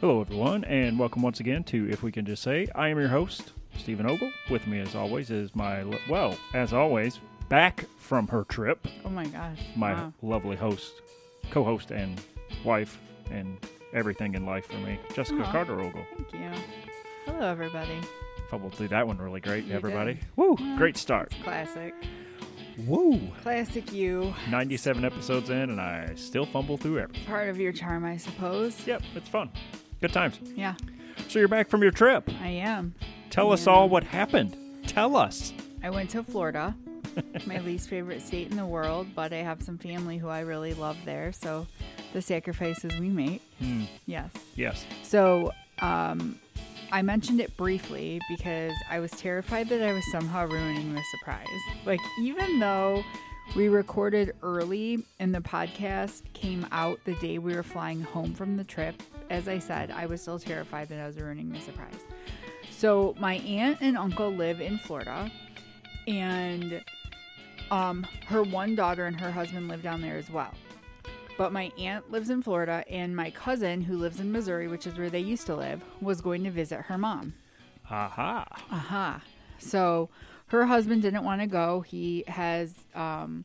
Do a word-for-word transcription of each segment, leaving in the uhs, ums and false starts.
Hello, everyone, and welcome once again to If We Can Just Say. I am your host, Stephen Ogle. With me, as always, is my, well, as always, back from her trip. Oh, my gosh. My wow. lovely host, co-host and wife and everything in life for me, Jessica Aww. Carter Ogle. Thank you. Hello, everybody. Fumbled through that one really great, you everybody. Did. Woo, yeah, great start. Classic. Woo. Classic you. ninety-seven episodes in, and I still fumble through everything. Part of your charm, I suppose. Yep, it's fun. Good times. Yeah. So you're back from your trip. I am. Tell yeah. us all what happened. Tell us. I went to Florida, my least favorite state in the world, but I have some family who I really love there, so the sacrifices we make. Mm. Yes. Yes. So um, I mentioned it briefly because I was terrified that I was somehow ruining the surprise. Like, even though we recorded early and the podcast came out the day we were flying home from the trip, as I said, I was still terrified that I was ruining the surprise. So my aunt and uncle live in Florida, and um, her one daughter and her husband live down there as well. But my aunt lives in Florida, and my cousin, who lives in Missouri, which is where they used to live, was going to visit her mom. Aha. Uh-huh. Aha. Uh-huh. So her husband didn't want to go. He has um,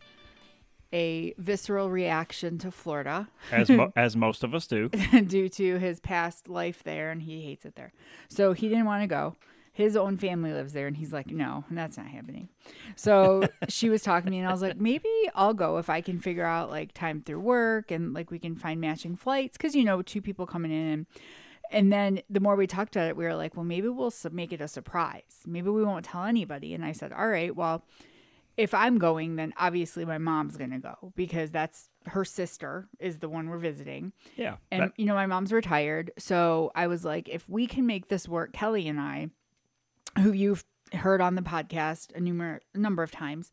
a visceral reaction to Florida. As mo- as most of us do. Due to his past life there, and he hates it there. So he didn't want to go. His own family lives there, and he's like, no, that's not happening. So she was talking to me, and I was like, maybe I'll go if I can figure out, like, time through work, and, like, we can find matching flights. Because, you know, two people coming in, and And then the more we talked about it, we were like, well, maybe we'll make it a surprise. Maybe we won't tell anybody. And I said, all right, well, if I'm going, then obviously my mom's going to go because that's her sister is the one we're visiting. Yeah. And, that- you know, my mom's retired. So I was like, if we can make this work, Kelly and I, who you've heard on the podcast a numer- number of times,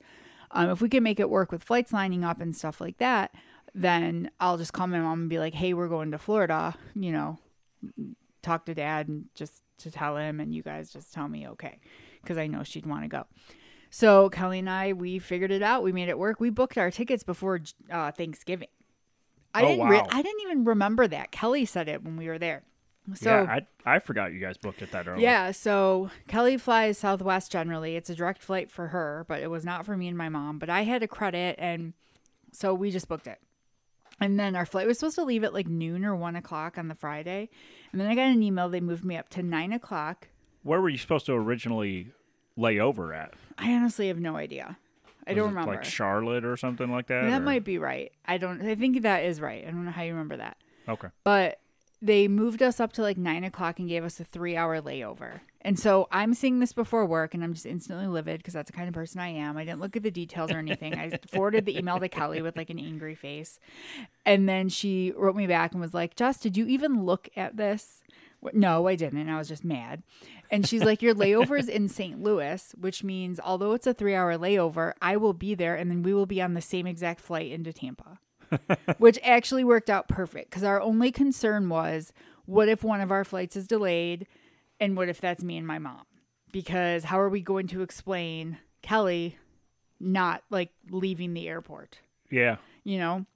um, if we can make it work with flights lining up and stuff like that, then I'll just call my mom and be like, hey, we're going to Florida, you know. Talk to dad and just to tell him, and you guys just tell me, okay, because I know she'd want to go. So Kelly and I, we figured it out. We made it work. We booked our tickets before uh, Thanksgiving. I oh, didn't. Wow. Re- I didn't even remember that. Kelly said it when we were there. So yeah, I I forgot you guys booked it that early. Yeah. So Kelly flies Southwest generally. It's a direct flight for her, but it was not for me and my mom. But I had a credit, and so we just booked it. And then our flight was supposed to leave at like noon or one o'clock on the Friday. And then I got an email. They moved me up to nine o'clock. Where were you supposed to originally lay over at? I honestly have no idea. I was don't it remember. Like Charlotte or something like that? That or? might be right. I don't, I think that is right. I don't know how you remember that. Okay. But they moved us up to like nine o'clock and gave us a three hour layover. And so I'm seeing this before work, and I'm just instantly livid because that's the kind of person I am. I didn't look at the details or anything. I forwarded the email to Kelly with like an angry face. And then she wrote me back and was like, Jess, did you even look at this? No, I didn't. I was just mad. And she's like, your layover is in Saint Louis, which means although it's a three-hour layover, I will be there, and then we will be on the same exact flight into Tampa, which actually worked out perfect because our only concern was, what if one of our flights is delayed? And what if that's me and my mom? Because how are we going to explain Kelly not, like, leaving the airport? Yeah. You know?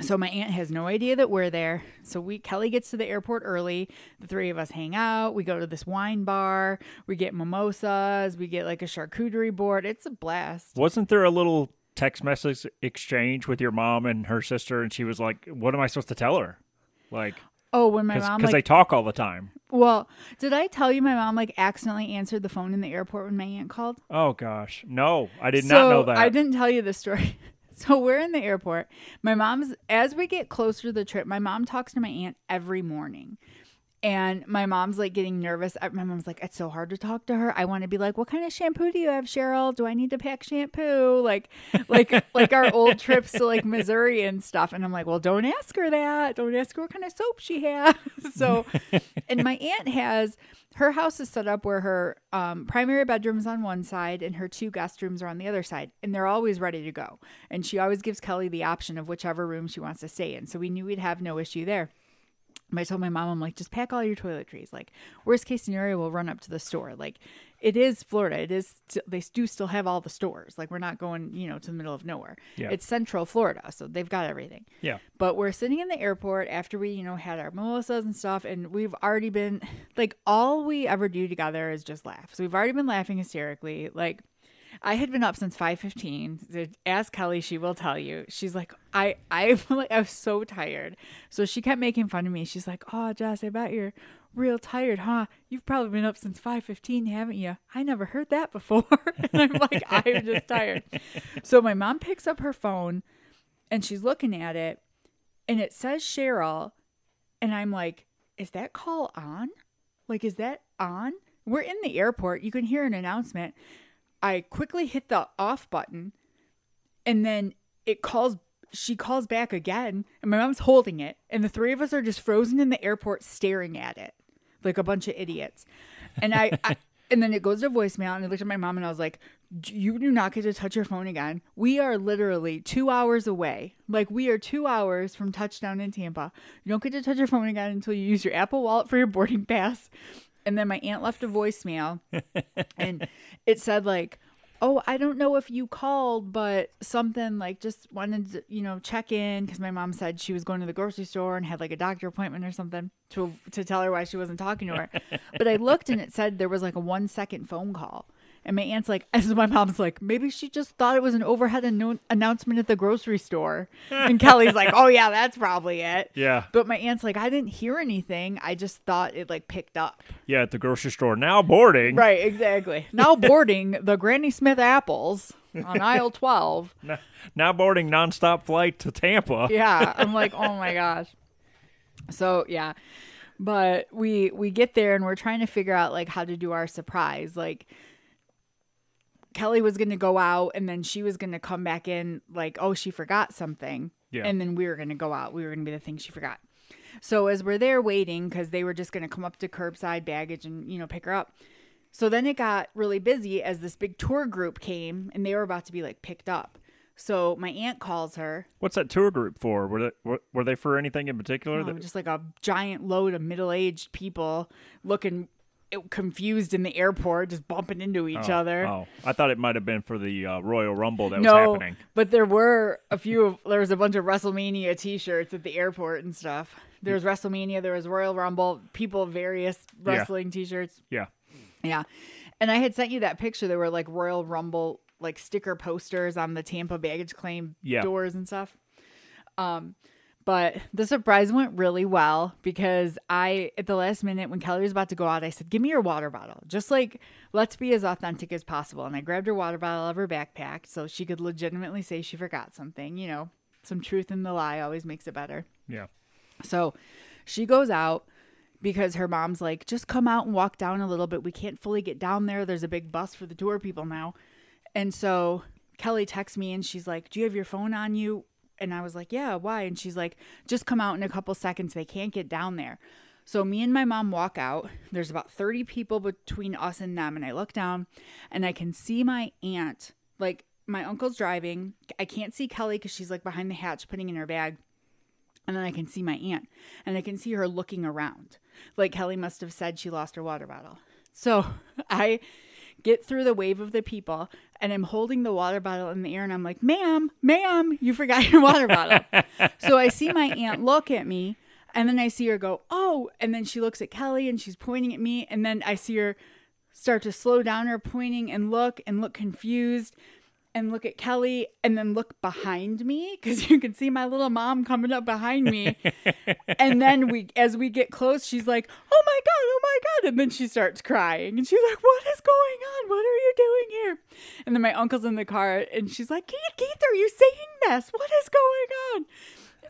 So my aunt has no idea that we're there. So we Kelly gets to the airport early. The three of us hang out. We go to this wine bar. We get mimosas. We get, like, a charcuterie board. It's a blast. Wasn't there a little text message exchange with your mom and her sister? And she was like, what am I supposed to tell her? Like... Oh, when my Cause, mom... Because like, they talk all the time. Well, did I tell you my mom like accidentally answered the phone in the airport when my aunt called? Oh, gosh. No, I did so, not know that. I didn't tell you this story. So we're in the airport. My mom's... As we get closer to the trip, my mom talks to my aunt every morning. And my mom's like getting nervous. My mom's like, it's so hard to talk to her. I want to be like, what kind of shampoo do you have, Cheryl? Do I need to pack shampoo? Like, like, like our old trips to like Missouri and stuff. And I'm like, well, don't ask her that. Don't ask her what kind of soap she has. So, and my aunt has, her house is set up where her um, primary bedroom's on one side and her two guest rooms are on the other side. And they're always ready to go. And she always gives Kelly the option of whichever room she wants to stay in. So we knew we'd have no issue there. I told my mom, I'm like, just pack all your toiletries. Like, worst case scenario, we'll run up to the store. Like, it is Florida. It is, they do still have all the stores. Like, we're not going, you know, to the middle of nowhere. Yeah. It's central Florida, so they've got everything. Yeah. But we're sitting in the airport after we, you know, had our mimosas and stuff, and we've already been, like, all we ever do together is just laugh. So we've already been laughing hysterically. Like, I had been up since five fifteen. Ask Kelly, she will tell you. She's like, I, I, like, I was so tired. So she kept making fun of me. She's like, oh, Jess, I bet you're real tired, huh? You've probably been up since five fifteen, haven't you? I never heard that before. And I'm like, I'm just tired. So my mom picks up her phone, and she's looking at it, and it says Cheryl. And I'm like, is that call on? Like, is that on? We're in the airport. You can hear an announcement. I quickly hit the off button, and then it calls, she calls back again, and my mom's holding it, and the three of us are just frozen in the airport staring at it like a bunch of idiots. And I, I and then it goes to voicemail, and I looked at my mom and I was like, you do not get to touch your phone again. We are literally two hours away. Like, we are two hours from touchdown in Tampa. You don't get to touch your phone again until you use your Apple Wallet for your boarding pass. And then my aunt left a voicemail, and it said, like, oh, I don't know if you called, but something, like, just wanted to, you know, check in, because my mom said she was going to the grocery store and had, like, a doctor appointment or something to to tell her why she wasn't talking to her. But I looked, and it said there was, like, a one-second phone call. And my aunt's like, and so my mom's like, maybe she just thought it was an overhead an- announcement at the grocery store. And Kelly's like, oh, yeah, that's probably it. Yeah. But my aunt's like, I didn't hear anything. I just thought it, like, picked up. Yeah, at the grocery store. Now boarding. Right, exactly. Now boarding the Granny Smith apples on aisle twelve. Now boarding nonstop flight to Tampa. Yeah. I'm like, oh, my gosh. So, yeah. But we we get there, and we're trying to figure out, like, how to do our surprise. Like, Kelly was going to go out, and then she was going to come back in like, oh, she forgot something. Yeah. And then we were going to go out. We were going to be the thing she forgot. So as we're there waiting, because they were just going to come up to curbside baggage and, you know, pick her up. So then it got really busy as this big tour group came, and they were about to be, like, picked up. So my aunt calls her. What's that tour group for? Were they, were they for anything in particular? No, that- just like a giant load of middle-aged people looking confused in the airport, just bumping into each oh, other. Oh, I thought it might have been for the uh, Royal Rumble that no, was happening. But there were a few of, there was a bunch of WrestleMania t-shirts at the airport and stuff. There was WrestleMania, there was Royal Rumble, people various wrestling yeah. t-shirts. Yeah. Yeah. And I had sent you that picture. There were, like, Royal Rumble, like, sticker posters on the Tampa baggage claim yeah. doors and stuff. Um, But the surprise went really well, because I, at the last minute, when Kelly was about to go out, I said, give me your water bottle. Just, like, let's be as authentic as possible. And I grabbed her water bottle out of her backpack so she could legitimately say she forgot something. You know, some truth in the lie always makes it better. Yeah. So she goes out, because her mom's like, just come out and walk down a little bit. We can't fully get down there. There's a big bus for the tour people now. And so Kelly texts me, and she's like, do you have your phone on you? And I was like, yeah, why? And she's like, just come out in a couple seconds. They can't get down there. So me and my mom walk out. There's about thirty people between us and them. And I look down, and I can see my aunt. Like, my uncle's driving. I can't see Kelly because she's, like, behind the hatch putting in her bag. And then I can see my aunt. And I can see her looking around. Like, Kelly must have said she lost her water bottle. So I get through the wave of the people, and I'm holding the water bottle in the air, and I'm like, ma'am, ma'am, you forgot your water bottle. So I see my aunt look at me, and then I see her go, oh, and then she looks at Kelly, and she's pointing at me, and then I see her start to slow down her pointing and look and look confused and look at Kelly and then look behind me, because you can see my little mom coming up behind me. And then we, as we get close, she's like, oh my God, oh my God. And then she starts crying, and she's like, what is going on? What are you doing here? And then my uncle's in the car, and she's like, Keith, are you saying this? What is going on?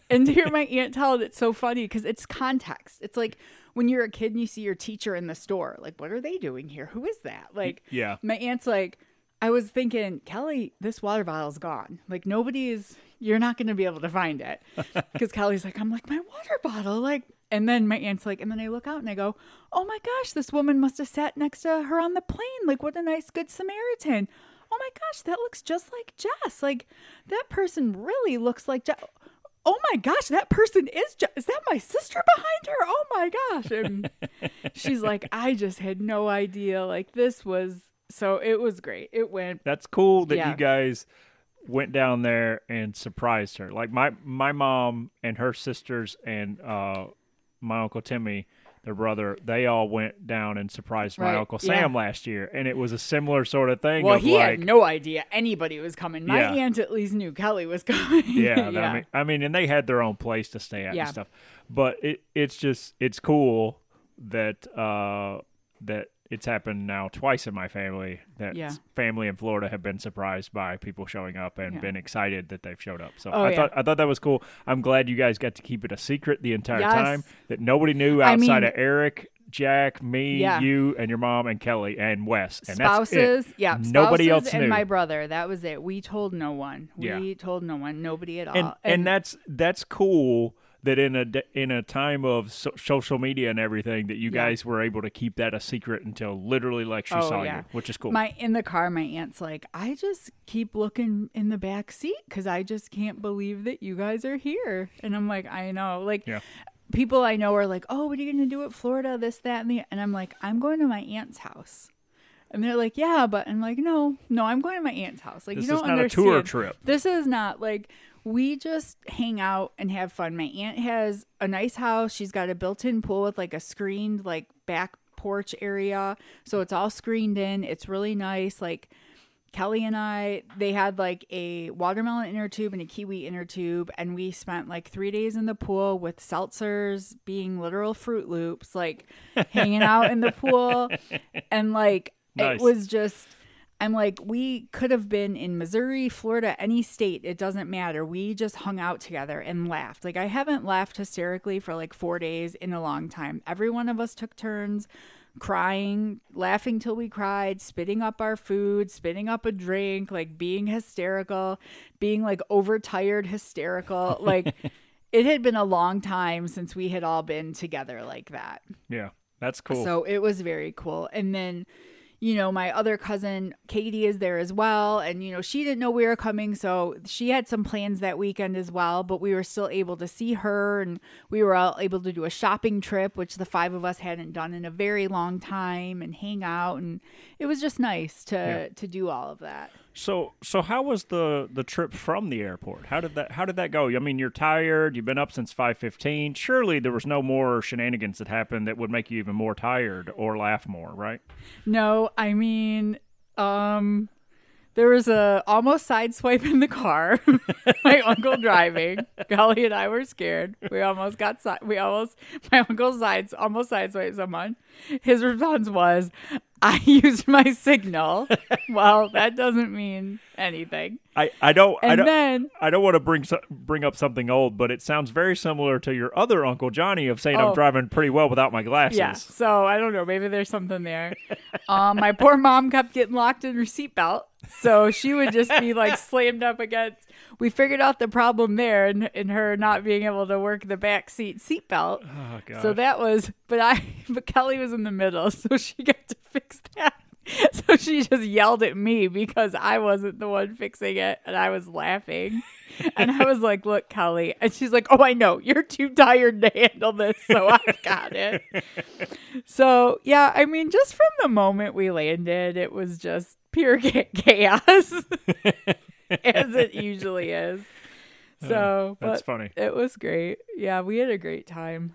And to hear my aunt tell it, it's so funny, because it's context. It's like when you're a kid and you see your teacher in the store, like, what are they doing here? Who is that? Like, yeah. My aunt's like, I was thinking, Kelly, this water bottle's gone. Like, nobody's, you're not going to be able to find it. Because Kelly's like, I'm like, my water bottle. Like, and then my aunt's like, and then I look out and I go, oh my gosh, this woman must have sat next to her on the plane. Like, what a nice good Samaritan. Oh my gosh, that looks just like Jess. Like, that person really looks like Jess. oh my gosh, that person is, ju- is that my sister behind her? Oh my gosh. And she's like, I just had no idea. Like this was, so it was great. It went. That's cool that yeah. you guys went down there and surprised her. Like my, my mom and her sisters and uh, my Uncle Timmy, their brother, they all went down and surprised right. my Uncle Sam yeah. last year. And it was a similar sort of thing. Well, of he like, had no idea anybody was coming. My yeah. aunt at least knew Kelly was coming. Yeah, yeah. I mean, I mean, and they had their own place to stay at yeah. and stuff. But it, it's just, it's cool that uh, that it's happened now twice in my family. That yeah. family in Florida have been surprised by people showing up and yeah. been excited that they've showed up. So oh, I yeah. thought I thought that was cool. I'm glad you guys got to keep it a secret the entire yes. time. That nobody knew outside I mean, of Eric, Jack, me, yeah. you, and your mom, and Kelly, and Wes. And spouses, that's it. yeah. Nobody spouses else knew. And my brother. That was it. We told no one. We yeah. told no one. Nobody at all. And, and, and that's that's cool. That in a in a time of so- social media and everything, that you yeah. guys were able to keep that a secret until literally like she oh, saw yeah. you, which is cool. My in the car, my aunt's like, I just keep looking in the back seat because I just can't believe that you guys are here, and I'm like, I know, like. Yeah. People I know are like, oh, what are you going to do at Florida, this, that, and the, and I'm like, I'm going to my aunt's house. And they're like, yeah, but I'm like, no, no, I'm going to my aunt's house. Like, this you don't understand. This is not understand. a tour trip. This is not, like, we just hang out and have fun. My aunt has a nice house. She's got a built-in pool with, like, a screened, like, back porch area. So it's all screened in. It's really nice. Like, Kelly and I, they had like a watermelon inner tube and a kiwi inner tube. And we spent like three days in the pool with seltzers being literal Fruit Loops, like hanging out in the pool. And like, nice. It was just, I'm like, we could have been in Missouri, Florida, any state. It doesn't matter. We just hung out together and laughed. Like I haven't laughed hysterically for like four days in a long time. Every one of us took turns. Crying, laughing till we cried, spitting up our food, spitting up a drink, like being hysterical, being like overtired hysterical. Like it had been a long time since we had all been together like that. Yeah, that's cool. So it was very cool. And then, you know, my other cousin, Katie, is there as well. And, you know, she didn't know we were coming. So she had some plans that weekend as well. But we were still able to see her. And we were all able to do a shopping trip, which the five of us hadn't done in a very long time, and hang out. And it was just nice to, yeah. to do all of that. So so how was the, the trip from the airport? How did that how did that go? I mean, you're tired. You've been up since five fifteen. Surely there was no more shenanigans that happened that would make you even more tired or laugh more, right? No, I mean, um, there was a almost sideswipe in the car. My uncle driving. Kelly and I were scared. We almost got si- we almost my uncle sides almost sideswiped someone. His response was, I used my signal. Well, that doesn't mean anything. I, I don't and I don't, then, I don't want to bring bring up something old, but it sounds very similar to your other Uncle Johnny of saying oh, I'm driving pretty well without my glasses. Yeah, so I don't know. Maybe there's something there. um, my poor mom kept getting locked in her seatbelt, so she would just be like slammed up against. We figured out the problem there in, in her not being able to work the back seat seatbelt. Oh, gosh. So that was, but I, but Kelly was in the middle, so she got to fix that. So she just yelled at me because I wasn't the one fixing it, and I was laughing. And I was like, look, Kelly. And she's like, oh, I know. You're too tired to handle this, so I've got it. So, yeah, I mean, just from the moment we landed, it was just pure chaos, as it usually is. So uh, that's but funny. It was great. Yeah, we had a great time.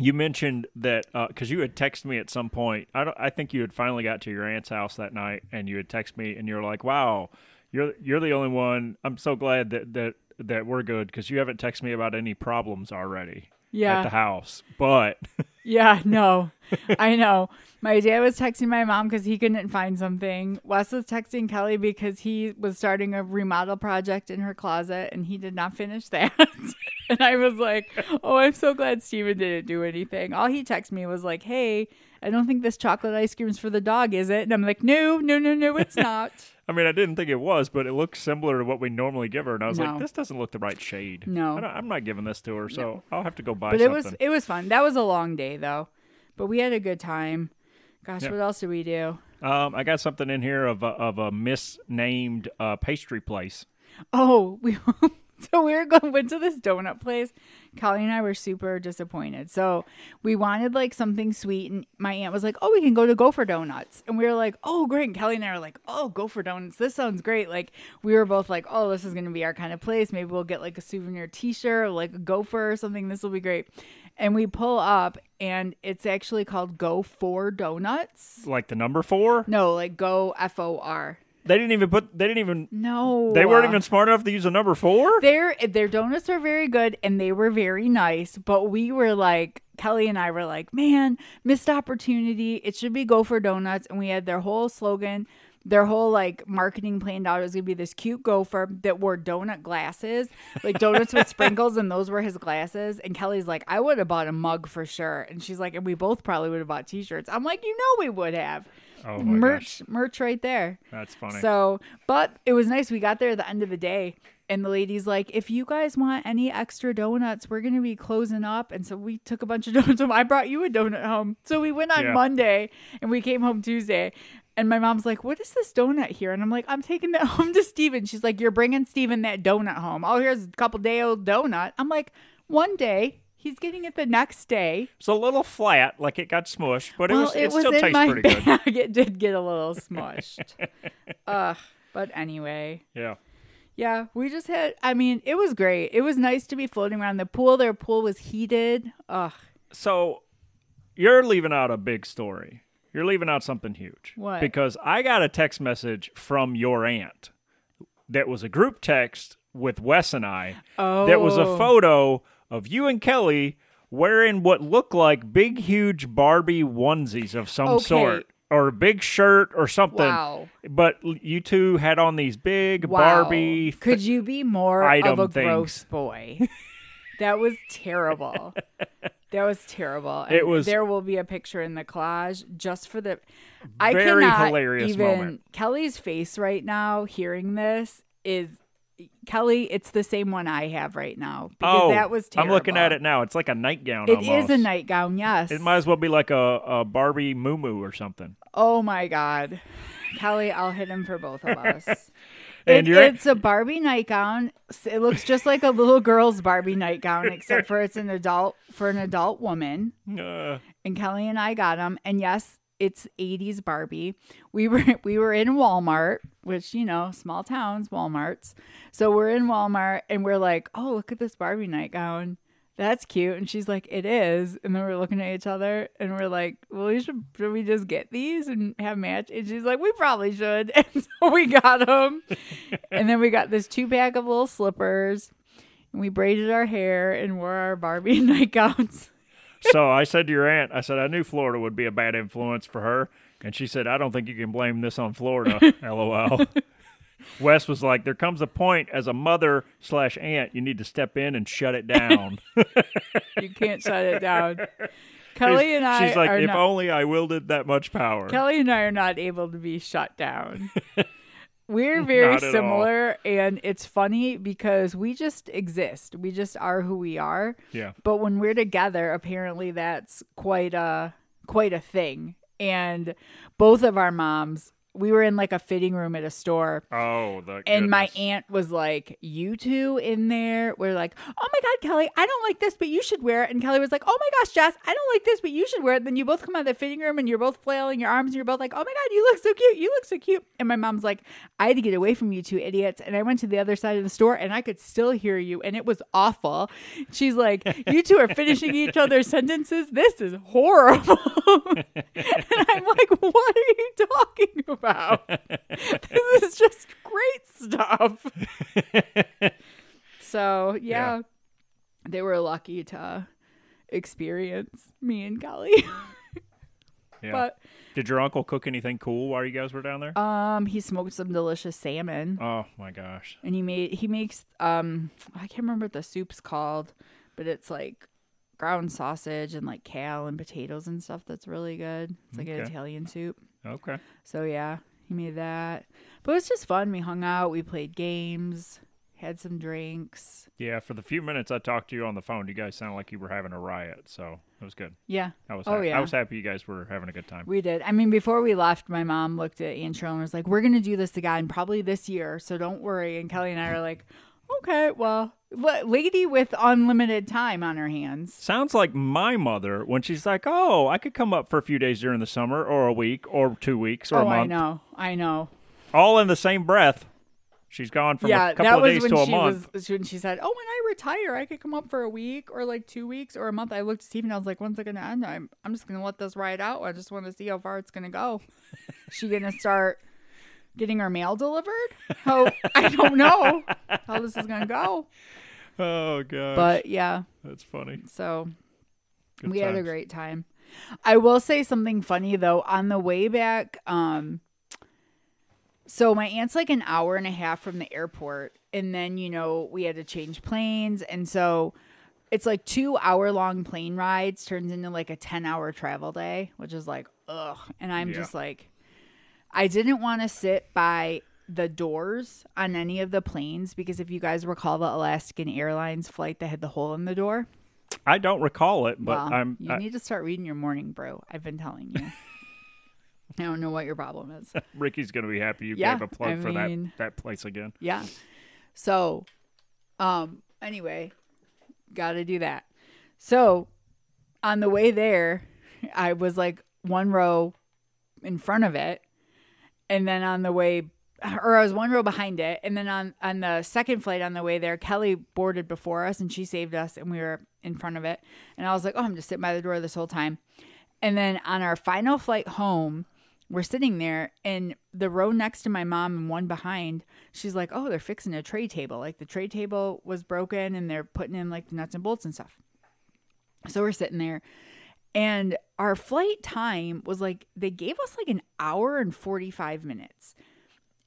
You mentioned that because uh, you had texted me at some point. I, don't, I think you had finally got to your aunt's house that night, and you had texted me, and you were like, "Wow, you're you're the only one. I'm so glad that that, that we're good because you haven't texted me about any problems already yeah. at the house." But yeah, no, I know. My dad was texting my mom because he couldn't find something. Wes was texting Kelly because he was starting a remodel project in her closet, and he did not finish that. And I was like, oh, I'm so glad Steven didn't do anything. All he texted me was like, hey, I don't think this chocolate ice cream is for the dog, is it? And I'm like, no, no, no, no, it's not. I mean, I didn't think it was, but it looks similar to what we normally give her. And I was no. like, this doesn't look the right shade. No. I don't, I'm not giving this to her, so no. I'll have to go buy but something. But it was, it was fun. That was a long day, though. But we had a good time. Gosh, yeah. What else did we do? Um, I got something in here of a, of a misnamed uh, pastry place. Oh, we... So we were going, went to this donut place. Kelly and I were super disappointed. So we wanted like something sweet. And my aunt was like, oh, we can go to Gopher Donuts. And we were like, oh, great. And Kelly and I were like, oh, Gopher Donuts. This sounds great. Like we were both like, oh, this is going to be our kind of place. Maybe we'll get like a souvenir t-shirt, or, like a gopher or something. This will be great. And we pull up and it's actually called Go For Donuts. Like the number four? No, like Go F O R. They didn't even put, they didn't even, no, they weren't even smart enough to use a number four. Their, their donuts are very good and they were very nice, but we were like, Kelly and I were like, man, missed opportunity. It should be Go For Donuts. And we had their whole slogan, their whole like marketing planned out. It was going to be this cute gopher that wore donut glasses, like donuts with sprinkles. And those were his glasses. And Kelly's like, I would have bought a mug for sure. And she's like, and we both probably would have bought t-shirts. I'm like, you know, we would have. Oh my merch, gosh. merch right there. That's funny. So, but it was nice. We got there at the end of the day and the lady's like, if you guys want any extra donuts, we're going to be closing up. And so we took a bunch of donuts home. I brought you a donut home. So we went on yeah. Monday and we came home Tuesday and my mom's like, what is this donut here? And I'm like, I'm taking that home to Steven. She's like, you're bringing Steven that donut home. Oh, here's a couple day old donut. I'm like, one day. He's getting it the next day. It's a little flat, like it got smushed, but well, it was it, it was still in tastes my pretty bag. good. It did get a little smushed. uh, but anyway. Yeah. Yeah, we just had, I mean, it was great. It was nice to be floating around the pool. Their pool was heated. Ugh. So you're leaving out a big story. You're leaving out something huge. What? Because I got a text message from your aunt that was a group text with Wes and I. Oh. That was a photo of you and Kelly wearing what looked like big, huge Barbie onesies of some okay. sort. Or a big shirt or something. Wow. But you two had on these big wow. Barbie th- Could you be more of a things. gross boy? That was terrible. That was terrible. And it was, there will be a picture in the collage just for the... I very hilarious even, moment. Kelly's face right now, hearing this, is... Kelly, it's the same one I have right now because oh, that was terrible. I'm looking at it now. It's like a nightgown. It almost. is a nightgown, yes. It might as well be like a, a Barbie moo-moo or something. Oh, my God. Kelly, I'll hit him for both of us. and it, It's a Barbie nightgown. It looks just like a little girl's Barbie nightgown, except for it's an adult for an adult woman. Uh. And Kelly and I got them. And, yes, it's eighties Barbie. We were we were in Walmart, which, you know, small towns, Walmarts. So we're in Walmart and we're like, oh, look at this Barbie nightgown. That's cute. And she's like, it is. And then we're looking at each other and we're like, well, we should, should we just get these and have match? And she's like, we probably should. And so we got them. And then we got this two pack of little slippers and we braided our hair and wore our Barbie nightgowns. So I said to your aunt, I said, I knew Florida would be a bad influence for her. And she said, I don't think you can blame this on Florida, LOL. Wes was like, there comes a point as a mother slash aunt, you need to step in and shut it down. You can't shut it down. Kelly and I She's like, are if not- only I wielded that much power. Kelly and I are not able to be shut down. We're very similar, all. and it's funny because we just exist. We just are who we are. Yeah. But when we're together, apparently that's quite a quite a thing. And both of our moms, we were in like a fitting room at a store. Oh, the and goodness. My aunt was like, "You two in there?" We're like, "Oh my God, Kelly, I don't like this, but you should wear it." And Kelly was like, "Oh my gosh, Jess, I don't like this, but you should wear it." Then you both come out of the fitting room and you're both flailing your arms and you're both like, "Oh my God, you look so cute! You look so cute!" And my mom's like, "I had to get away from you two idiots," and I went to the other side of the store and I could still hear you, and it was awful. She's like, "You two are finishing each other's sentences. This is horrible." And I'm like, "What are you talking about?" Wow. This is just great stuff. So, yeah, yeah, they were lucky to experience me and Kelly. Yeah. But did your uncle cook anything cool while you guys were down there? Um, he smoked some delicious salmon. Oh my gosh. And he made he makes um I can't remember what the soup's called, but it's like ground sausage and like kale and potatoes and stuff that's really good. It's like okay. an Italian soup. Okay. So, yeah, he made that. But it was just fun. We hung out. We played games, had some drinks. Yeah, for the few minutes I talked to you on the phone, you guys sounded like you were having a riot. So, it was good. Yeah. I was, oh, happy. Yeah. I was happy you guys were having a good time. We did. I mean, before we left, my mom looked at Aunt Cheryl and was like, we're going to do this again, probably this year, so don't worry. And Kelly and I are like, Okay, well, lady with unlimited time on her hands. Sounds like my mother when she's like, oh, I could come up for a few days during the summer or a week or two weeks or oh, a month. I know, I know. All in the same breath. She's gone from yeah, a couple of days to a month. Was when she said, oh, when I retire, I could come up for a week or like two weeks or a month. I looked at Steve and I was like, when's it going to end? I'm, I'm just going to let this ride out. I just want to see how far it's going to go. Is she going to start getting her mail delivered? How, I don't know how this is going to go. Oh, gosh. But, yeah. That's funny. So, Good we times. had a great time. I will say something funny, though. On the way back... um. So my aunt's like an hour and a half from the airport, and then, you know, we had to change planes, and so it's like two hour long plane rides turns into like a ten hour travel day, which is like, ugh. And I'm yeah. just like, I didn't want to sit by the doors on any of the planes, because if you guys recall the Alaskan Airlines flight that had the hole in the door. I don't recall it, but well, I'm. You I- need to start reading your morning, bro. I've been telling you. I don't know what your problem is. Ricky's going to be happy you yeah, gave a plug I mean, for that, that place again. Yeah. So, um, anyway, got to do that. So, on the way there, I was like one row in front of it. And then on the way, or I was one row behind it. And then on, on the second flight on the way there, Kelly boarded before us and she saved us and we were in front of it. And I was like, oh, I'm just sitting by the door this whole time. And then on our final flight home, we're sitting there, and the row next to my mom and one behind, she's like, oh, they're fixing a tray table. Like, the tray table was broken, and they're putting in, like, the nuts and bolts and stuff. So we're sitting there, and our flight time was, like, they gave us, like, an hour and forty-five minutes.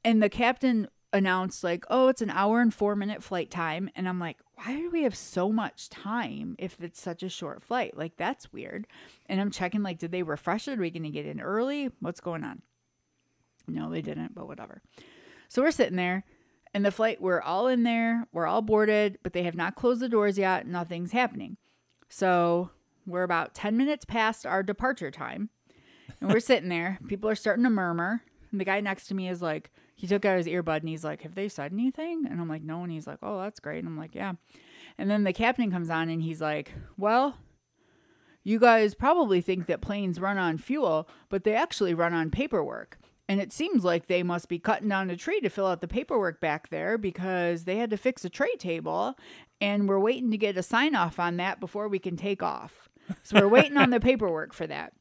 And the captain announced, like, oh, it's an hour and four-minute flight time. And I'm like, why do we have so much time if it's such a short flight? Like, that's weird. And I'm checking, like, did they refresh it? Are we going to get in early? What's going on? No, they didn't, but whatever. So we're sitting there, and the flight, we're all in there, we're all boarded, but they have not closed the doors yet. Nothing's happening. So we're about ten minutes past our departure time, and we're sitting there. People are starting to murmur, and the guy next to me is like, he took out his earbud and he's like, have they said anything? And I'm like, no. And he's like, oh, that's great. And I'm like, yeah. And then the captain comes on and he's like, well, you guys probably think that planes run on fuel, but they actually run on paperwork. And it seems like they must be cutting down a tree to fill out the paperwork back there because they had to fix a tray table. And we're waiting to get a sign off on that before we can take off. So we're waiting on the paperwork for that.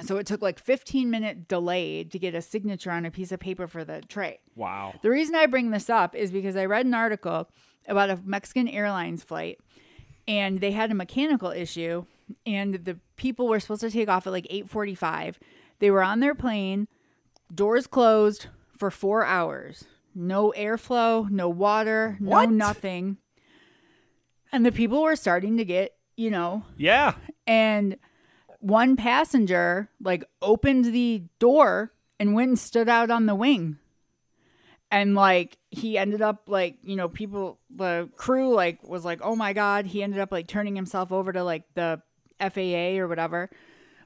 So it took like fifteen minute delay to get a signature on a piece of paper for the tray. Wow. The reason I bring this up is because I read an article about a Mexican Airlines flight, and they had a mechanical issue, and the people were supposed to take off at like eight forty-five. They were on their plane, doors closed for four hours. No airflow, no water, what? no nothing. And the people were starting to get, you know. Yeah. And... one passenger, like, opened the door and went and stood out on the wing. And, like, he ended up, like, you know, people, the crew, like, was like, oh, my God. He ended up, like, turning himself over to, like, the F A A or whatever.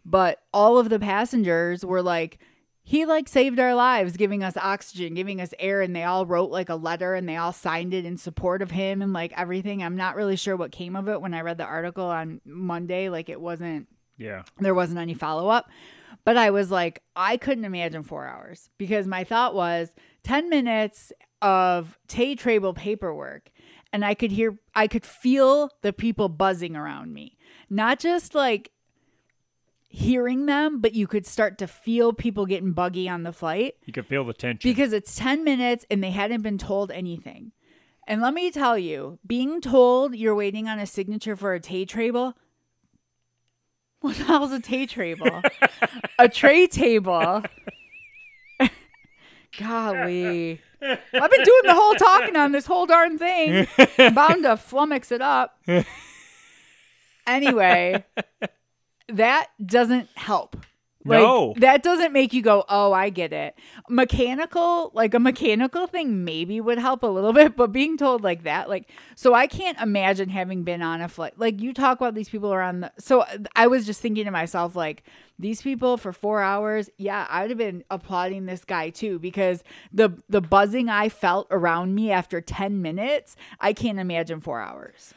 But all of the passengers were like, he, like, saved our lives, giving us oxygen, giving us air. And they all wrote, like, a letter, and they all signed it in support of him and, like, everything. I'm not really sure what came of it when I read the article on Monday. Like, it wasn't. Yeah. There wasn't any follow-up. But I was like, I couldn't imagine four hours because my thought was ten minutes of Tay Trable paperwork. And I could hear, I could feel the people buzzing around me. Not just like hearing them, but you could start to feel people getting buggy on the flight. You could feel the tension. Because it's ten minutes and they hadn't been told anything. And let me tell you, being told you're waiting on a signature for a Tay Trable. What the hell's a tray table? A tray table. Golly. I've been doing the whole talking on this whole darn thing. I'm bound to flummox it up. Anyway, that doesn't help Like, no. That doesn't make you go, oh, I get it. Mechanical, like a mechanical thing maybe would help a little bit, but being told like that, like, so I can't imagine having been on a flight. Like, you talk about these people are on the, so I was just thinking to myself, like, these people for four hours, yeah, I would have been applauding this guy too, because the the buzzing I felt around me after ten minutes, I can't imagine four hours.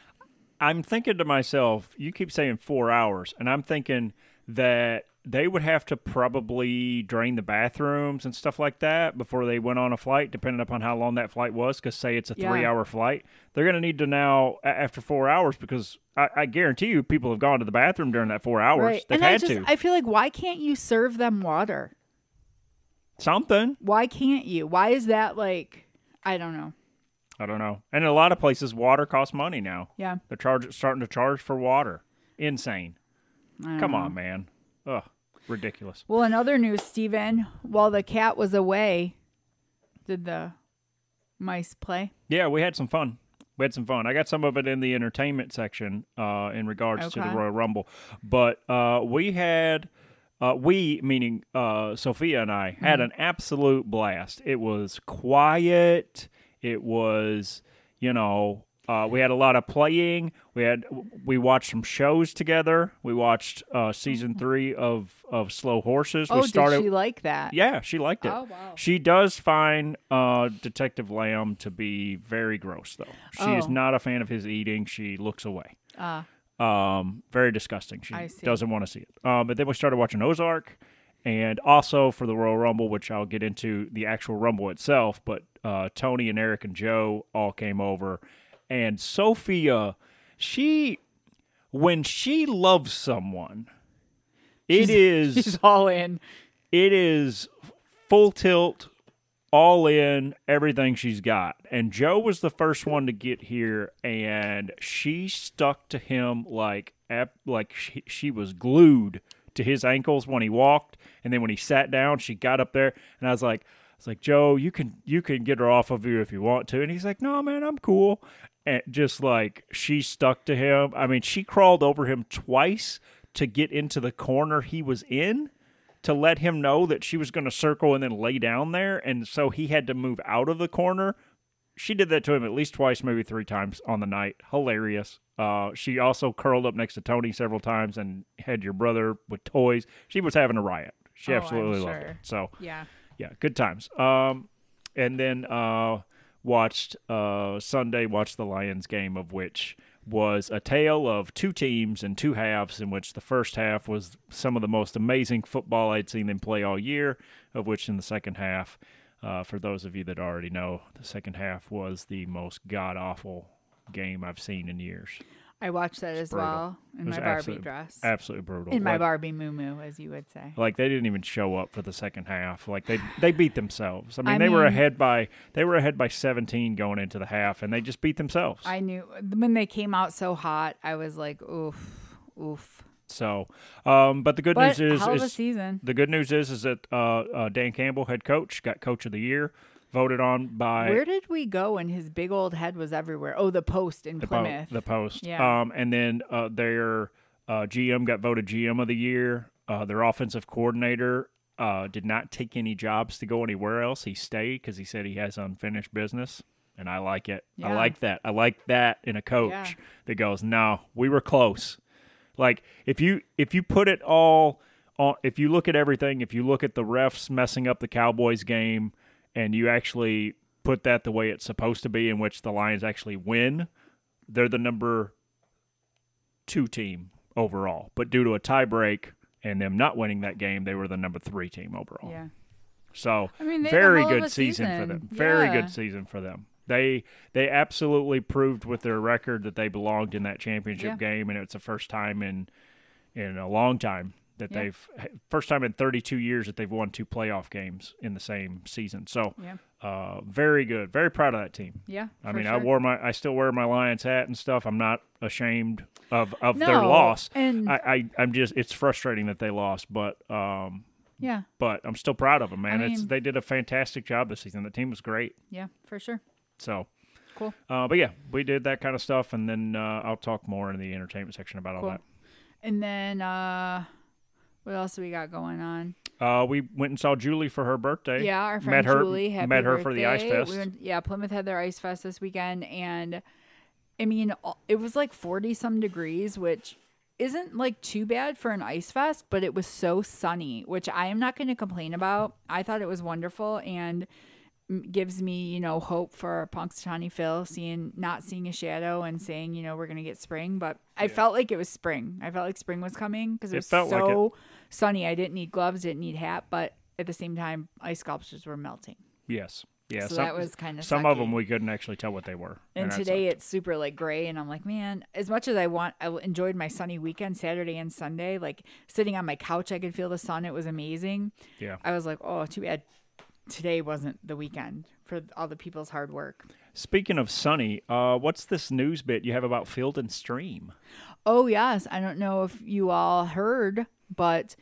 I'm thinking to myself, you keep saying four hours, and I'm thinking that they would have to probably drain the bathrooms and stuff like that before they went on a flight, depending upon how long that flight was, because say it's a yeah. three-hour flight. They're going to need to now, after four hours, because I, I guarantee you people have gone to the bathroom during that four hours. Right. They've and had I just, to. I feel like, why can't you serve them water? Something. Why can't you? Why is that like, I don't know. I don't know. And in a lot of places, water costs money now. Yeah. They're charge, starting to charge for water. Insane. Come know. on, man. Ugh. Ridiculous. Well, in other news, Steven, while the cat was away, did the mice play? Yeah, we had some fun. We had some fun. I got some of it in the entertainment section uh, in regards okay. to the Royal Rumble. But uh, we had, uh, we, meaning uh, Sophia and I, had mm-hmm. an absolute blast. It was quiet. It was, you know... Uh, we had a lot of playing. We had we watched some shows together. We watched uh, season three of, of Slow Horses. Oh, we started, did she like that? Yeah, she liked it. Oh, wow. She does find uh, Detective Lamb to be very gross, though. She oh. is not a fan of his eating. She looks away. Uh, um, very disgusting. She doesn't want to see it. Um, but then we started watching Ozark. And also for the Royal Rumble, which I'll get into the actual Rumble itself, but uh, Tony and Eric and Joe all came over. And Sophia, she, when she loves someone, it she's, is... She's all in. It is full tilt, all in, everything she's got. And Joe was the first one to get here, and she stuck to him like, like she, she was glued to his ankles when he walked. And then when he sat down, she got up there, and I was like, I was like, Joe, you can you can get her off of you if you want to. And he's like, no, man, I'm cool. And just like she stuck to him. I mean, she crawled over him twice to get into the corner he was in to let him know that she was going to circle and then lay down there. And so he had to move out of the corner. She did that to him at least twice, maybe three times on the night. Hilarious. Uh, she also curled up next to Tony several times and had your brother with toys. She was having a riot. She oh, absolutely I'm sure. loved it. So yeah. Yeah, good times. Um, and then uh, watched uh, Sunday, watched the Lions game, of which was a tale of two teams and two halves, in which the first half was some of the most amazing football I'd seen them play all year, of which in the second half, uh, for those of you that already know, the second half was the most god-awful game I've seen in years. I watched that as brutal. well in my Barbie absolute, dress. Absolutely brutal. In my like, Barbie moo-moo, as you would say. Like, they didn't even show up for the second half. Like, they they beat themselves. I mean, I they mean, were ahead by they were ahead by seventeen going into the half, and they just beat themselves. I knew. When they came out so hot, I was like, oof, oof. So, um, but the good but news is... hell of a season. The good news is, is that uh, uh, Dan Campbell, head coach, got coach of the year. Voted on by... Where did we go when his big old head was everywhere? Oh, the Post in the Plymouth. Po- the Post. Yeah. Um, and then uh, their uh, G M got voted G M of the year. Uh, their offensive coordinator uh, did not take any jobs to go anywhere else. He stayed because he said he has unfinished business. And I like it. Yeah. I like that. I like that in a coach yeah. that goes, no, we were close. Like, if you if you put it all... on, if you look at everything, if you look at the refs messing up the Cowboys game... and you actually put that the way it's supposed to be, in which the Lions actually win, they're the number two team overall. But due to a tie break and them not winning that game, they were the number three team overall. Yeah. So I mean, very good season. season for them. Yeah. Very good season for them. They they absolutely proved with their record that they belonged in that championship yeah. game, and it's the first time in in a long time. That yeah. they've first time in thirty-two years that they've won two playoff games in the same season. So, yeah. uh, very good, very proud of that team. Yeah, I mean, sure. I wore my, I still wear my Lions hat and stuff. I'm not ashamed of, of no, their loss. And I, I, I'm just, it's frustrating that they lost, but um, yeah, but I'm still proud of them, man. I mean, it's they did a fantastic job this season. The team was great. Yeah, for sure. So. Cool. Uh, but yeah, we did that kind of stuff, and then uh, I'll talk more in the entertainment section about cool. all that. And then. Uh... What else do we got going on? Uh, we went and saw Julie for her birthday. Yeah, our friend met her, Julie. Happy met her birthday. For the Ice Fest. We went, yeah, Plymouth had their Ice Fest this weekend, and I mean, it was like forty some degrees, which isn't like too bad for an Ice Fest, but it was so sunny, which I am not going to complain about. I thought it was wonderful and gives me, you know, hope for Punxsutawney Phil seeing not seeing a shadow and saying, you know, we're going to get spring. But I yeah. felt like it was spring. I felt like spring was coming because it, it was felt so like it. sunny. I didn't need gloves, didn't need hat, but at the same time, ice sculptures were melting. Yes. Yeah. So some, that was kind of some sucky. Of them we couldn't actually tell what they were. And today it's super like gray, and I'm like, man, as much as I want, I enjoyed my sunny weekend, Saturday and Sunday. Like sitting on my couch, I could feel the sun. It was amazing. Yeah. I was like, oh, too bad today wasn't the weekend for all the people's hard work. Speaking of sunny, uh, what's this news bit you have about Field and Stream? Oh, yes. I don't know if you all heard, but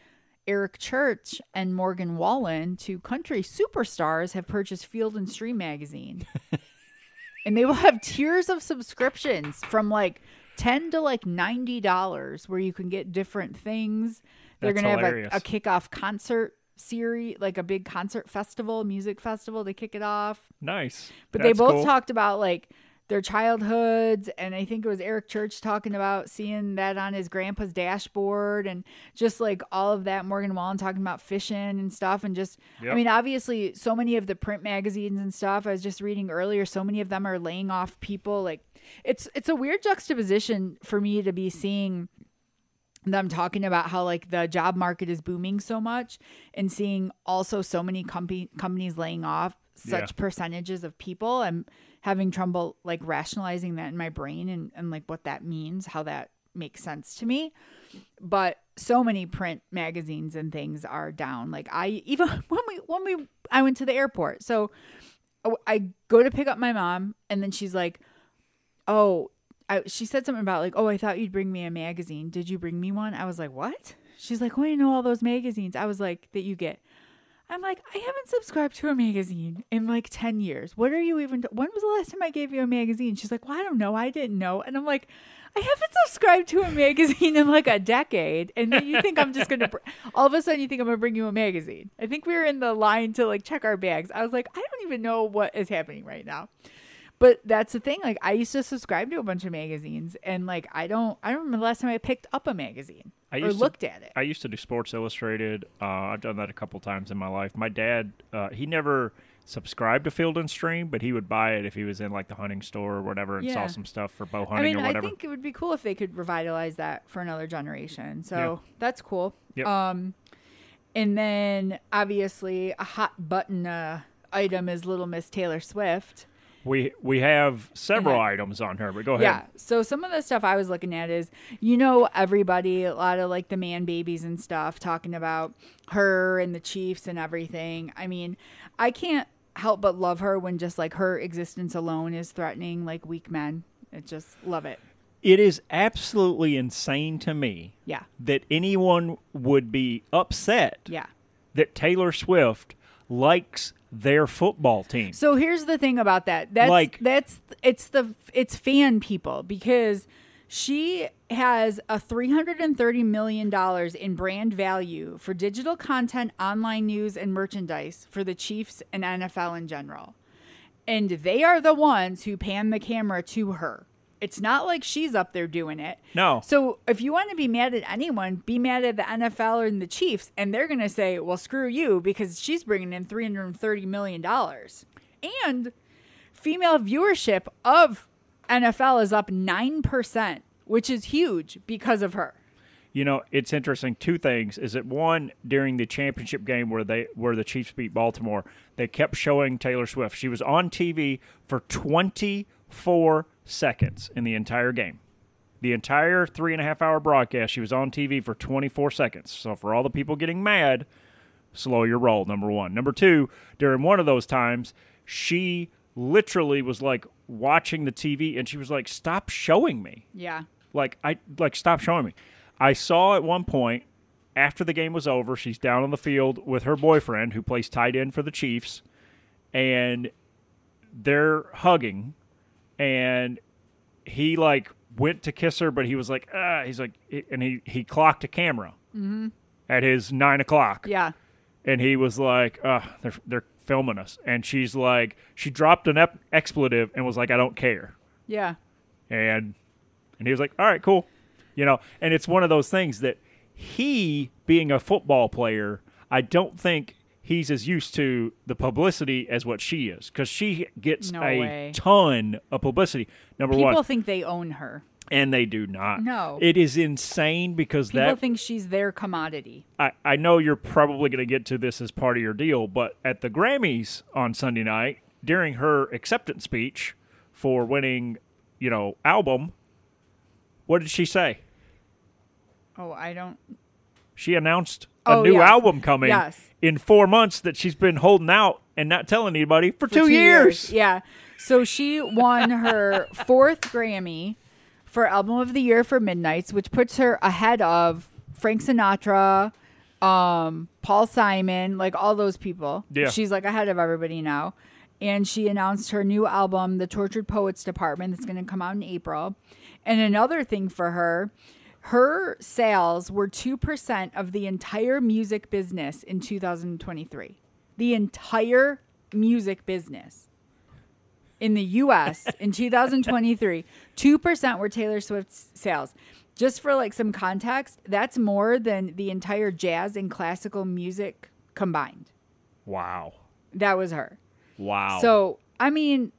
Eric Church and Morgan Wallen, two country superstars, have purchased Field and Stream magazine. And they will have tiers of subscriptions from like ten dollars to like ninety dollars where you can get different things. They're going to have like a kickoff concert series, like a big concert festival, music festival to kick it off. Nice. But That's they both cool. talked about like their childhoods, and I think it was Eric Church talking about seeing that on his grandpa's dashboard and just like all of that. Morgan Wallen talking about fishing and stuff, and just yep. I mean, obviously so many of the print magazines and stuff I was just reading earlier, so many of them are laying off people. Like it's it's a weird juxtaposition for me to be seeing them talking about how like the job market is booming so much and seeing also so many company companies laying off such yeah. percentages of people. I'm having trouble like rationalizing that in my brain and, and like what that means, how that makes sense to me. But so many print magazines and things are down. Like I, even when we, when we, I went to the airport, so I go to pick up my mom, and then she's like, oh, I, she said something about like, oh, I thought you'd bring me a magazine. Did you bring me one? I was like, what? She's like, oh, I know all those magazines. I was like, that you get. I'm like, I haven't subscribed to a magazine in like ten years. What are you even, t- when was the last time I gave you a magazine? She's like, well, I don't know. I didn't know. And I'm like, I haven't subscribed to a magazine in like a decade. And then you think I'm just going to, br- all of a sudden you think I'm going to bring you a magazine. I think we were in the line to like check our bags. I was like, I don't even know what is happening right now. But that's the thing. Like I used to subscribe to a bunch of magazines, and like I don't, I don't remember the last time I picked up a magazine I or looked to, at it. I used to do Sports Illustrated. Uh, I've done that a couple times in my life. My dad, uh, he never subscribed to Field and Stream, but he would buy it if he was in like the hunting store or whatever and yeah. saw some stuff for bow hunting I mean, or whatever. I think it would be cool if they could revitalize that for another generation. So yeah. that's cool. Yep. Um, and then obviously a hot button uh, item is Little Miss Taylor Swift. We we have several yeah. items on her, but go ahead. Yeah, so some of the stuff I was looking at is, you know, everybody, a lot of like the man babies and stuff, talking about her and the Chiefs and everything. I mean, I can't help but love her when just like her existence alone is threatening like weak men. I just love it. It is absolutely insane to me yeah. that anyone would be upset yeah. that Taylor Swift likes their football team. So here's the thing about that. That's like, that's it's the it's fan people, because she has a three hundred thirty million dollars in brand value for digital content, online news, and merchandise for the Chiefs and N F L in general. And they are the ones who pan the camera to her. It's not like she's up there doing it. No. So if you want to be mad at anyone, be mad at the N F L or the Chiefs, and they're going to say, well, screw you, because she's bringing in three hundred thirty million dollars. And female viewership of N F L is up nine percent, which is huge because of her. You know, it's interesting. Two things is that, one, during the championship game where they where the Chiefs beat Baltimore, they kept showing Taylor Swift. She was on T V for twenty-four seconds in the entire game. The entire three and a half hour broadcast, she was on T V for twenty-four seconds. So for all the people getting mad, slow your roll, number one. Number two, during one of those times, she literally was like watching the T V, and she was like, stop showing me. Yeah. Like, I like, stop showing me. I saw at one point, after the game was over, she's down on the field with her boyfriend, who plays tight end for the Chiefs, and they're hugging. And he, like, went to kiss her, but he was like, ah, he's like, and he, he clocked a camera. Mm-hmm. at his nine o'clock. Yeah. And he was like, uh, they're, they're filming us. And she's like, she dropped an ep- expletive and was like, I don't care. Yeah. And, and he was like, all right, cool. You know, and it's one of those things that he, being a football player, I don't think he's as used to the publicity as what she is. Because she gets no a way. ton of publicity. Number People one. People think they own her. And they do not. No. It is insane because People that... People think she's their commodity. I, I know you're probably going to get to this as part of your deal, but at the Grammys on Sunday night, during her acceptance speech for winning, you know, album, what did she say? Oh, I don't... She announced a oh, new yes. album coming yes. in four months that she's been holding out and not telling anybody for, for two, two years. years. Yeah. So she won her fourth Grammy... for Album of the Year for Midnights, which puts her ahead of Frank Sinatra, um, Paul Simon, like all those people. Yeah. She's like ahead of everybody now. And she announced her new album, The Tortured Poets Department, that's going to come out in April. And another thing for her, her sales were two percent of the entire music business in two thousand twenty-three. The entire music business. In the U S in two thousand twenty-three, two percent were Taylor Swift's sales. Just for like some context, that's more than the entire jazz and classical music combined. Wow. That was her. Wow. So, I mean,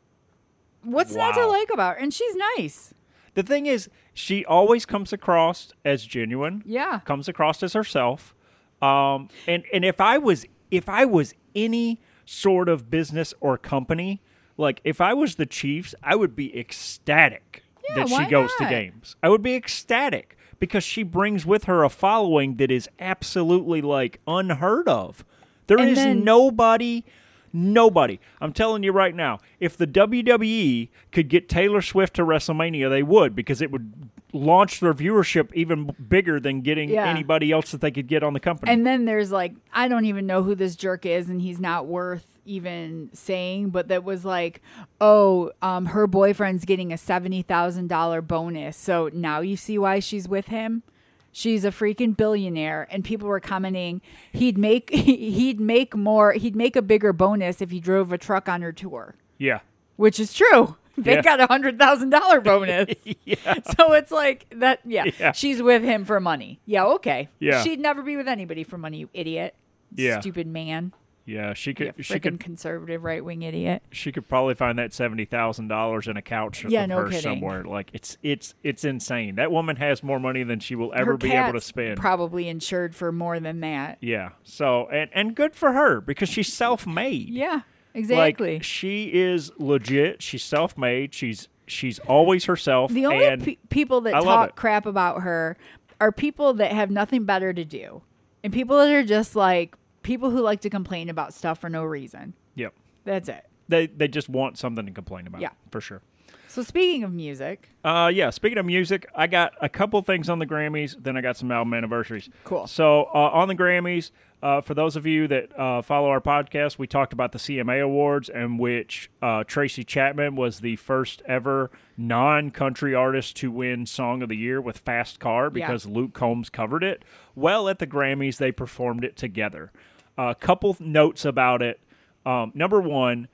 what's wow. not to like about her? And she's nice. The thing is, she always comes across as genuine. Yeah. Comes across as herself. Um, and, and if I was if I was any sort of business or company... Like, if I was the Chiefs, I would be ecstatic yeah, that she goes not? to games. I would be ecstatic because she brings with her a following that is absolutely, like, unheard of. There and is then, nobody, nobody. I'm telling you right now, if the W W E could get Taylor Swift to WrestleMania, they would, because it would launch their viewership even bigger than getting yeah. anybody else that they could get on the company. And then there's, like, I don't even know who this jerk is, and he's not worth even saying, but that was like, oh, um, her boyfriend's getting a seventy thousand dollars bonus. So now you see why she's with him. She's a freaking billionaire. And people were commenting, he'd make, he'd make more, he'd make a bigger bonus if he drove a truck on her tour. Yeah. Which is true. They yeah. got a one hundred thousand dollars bonus. yeah. So it's like that. Yeah, yeah. She's with him for money. Yeah. Okay. Yeah. She'd never be with anybody for money. You idiot. Yeah. Stupid man. Yeah, she could. Yeah, she could. Conservative right wing idiot. She could probably find that seventy thousand dollars in a couch yeah, of no her kidding. somewhere. Like it's it's it's insane. That woman has more money than she will ever her be able to spend. Probably insured for more than that. Yeah. So and and good for her because she's self made. Yeah, exactly. Like, she is legit. She's self made. She's she's always herself. The only and pe- people that I talk crap about her are people that have nothing better to do, and people that are just like. People who like to complain about stuff for no reason. Yep. That's it. They they just want something to complain about. Yeah. For sure. So speaking of music. Uh, yeah. Speaking of music, I got a couple things on the Grammys. Then I got some album anniversaries. Cool. So uh, on the Grammys, uh, for those of you that uh, follow our podcast, we talked about the C M A Awards in which uh, Tracy Chapman was the first ever non-country artist to win Song of the Year with Fast Car because yeah. Luke Combs covered it. Well, at the Grammys, they performed it together. A uh, couple notes about it. Um, number one,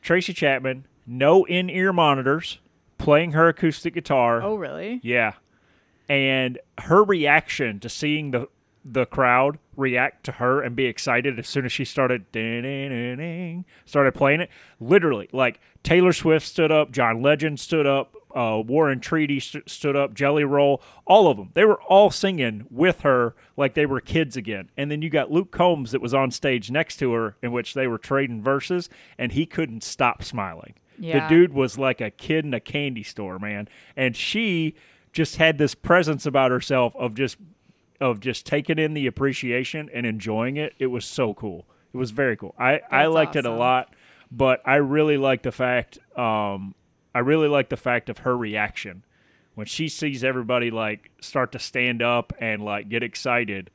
Tracy Chapman, no in-ear monitors, playing her acoustic guitar. Oh, really? Yeah. And her reaction to seeing the the crowd react to her and be excited as soon as she started started playing it. Literally, like Taylor Swift stood up, John Legend stood up, uh, Warren Treaty st- stood up, Jelly Roll, all of them. They were all singing with her like they were kids again. And then you got Luke Combs that was on stage next to her in which they were trading verses, and he couldn't stop smiling. Yeah. The dude was like a kid in a candy store, man. And she just had this presence about herself of just... of just taking in the appreciation and enjoying it. It was so cool. It was very cool. I, That's I liked awesome. it a lot, but I really like the fact, um, I really like the fact of her reaction when she sees everybody like start to stand up and like get excited.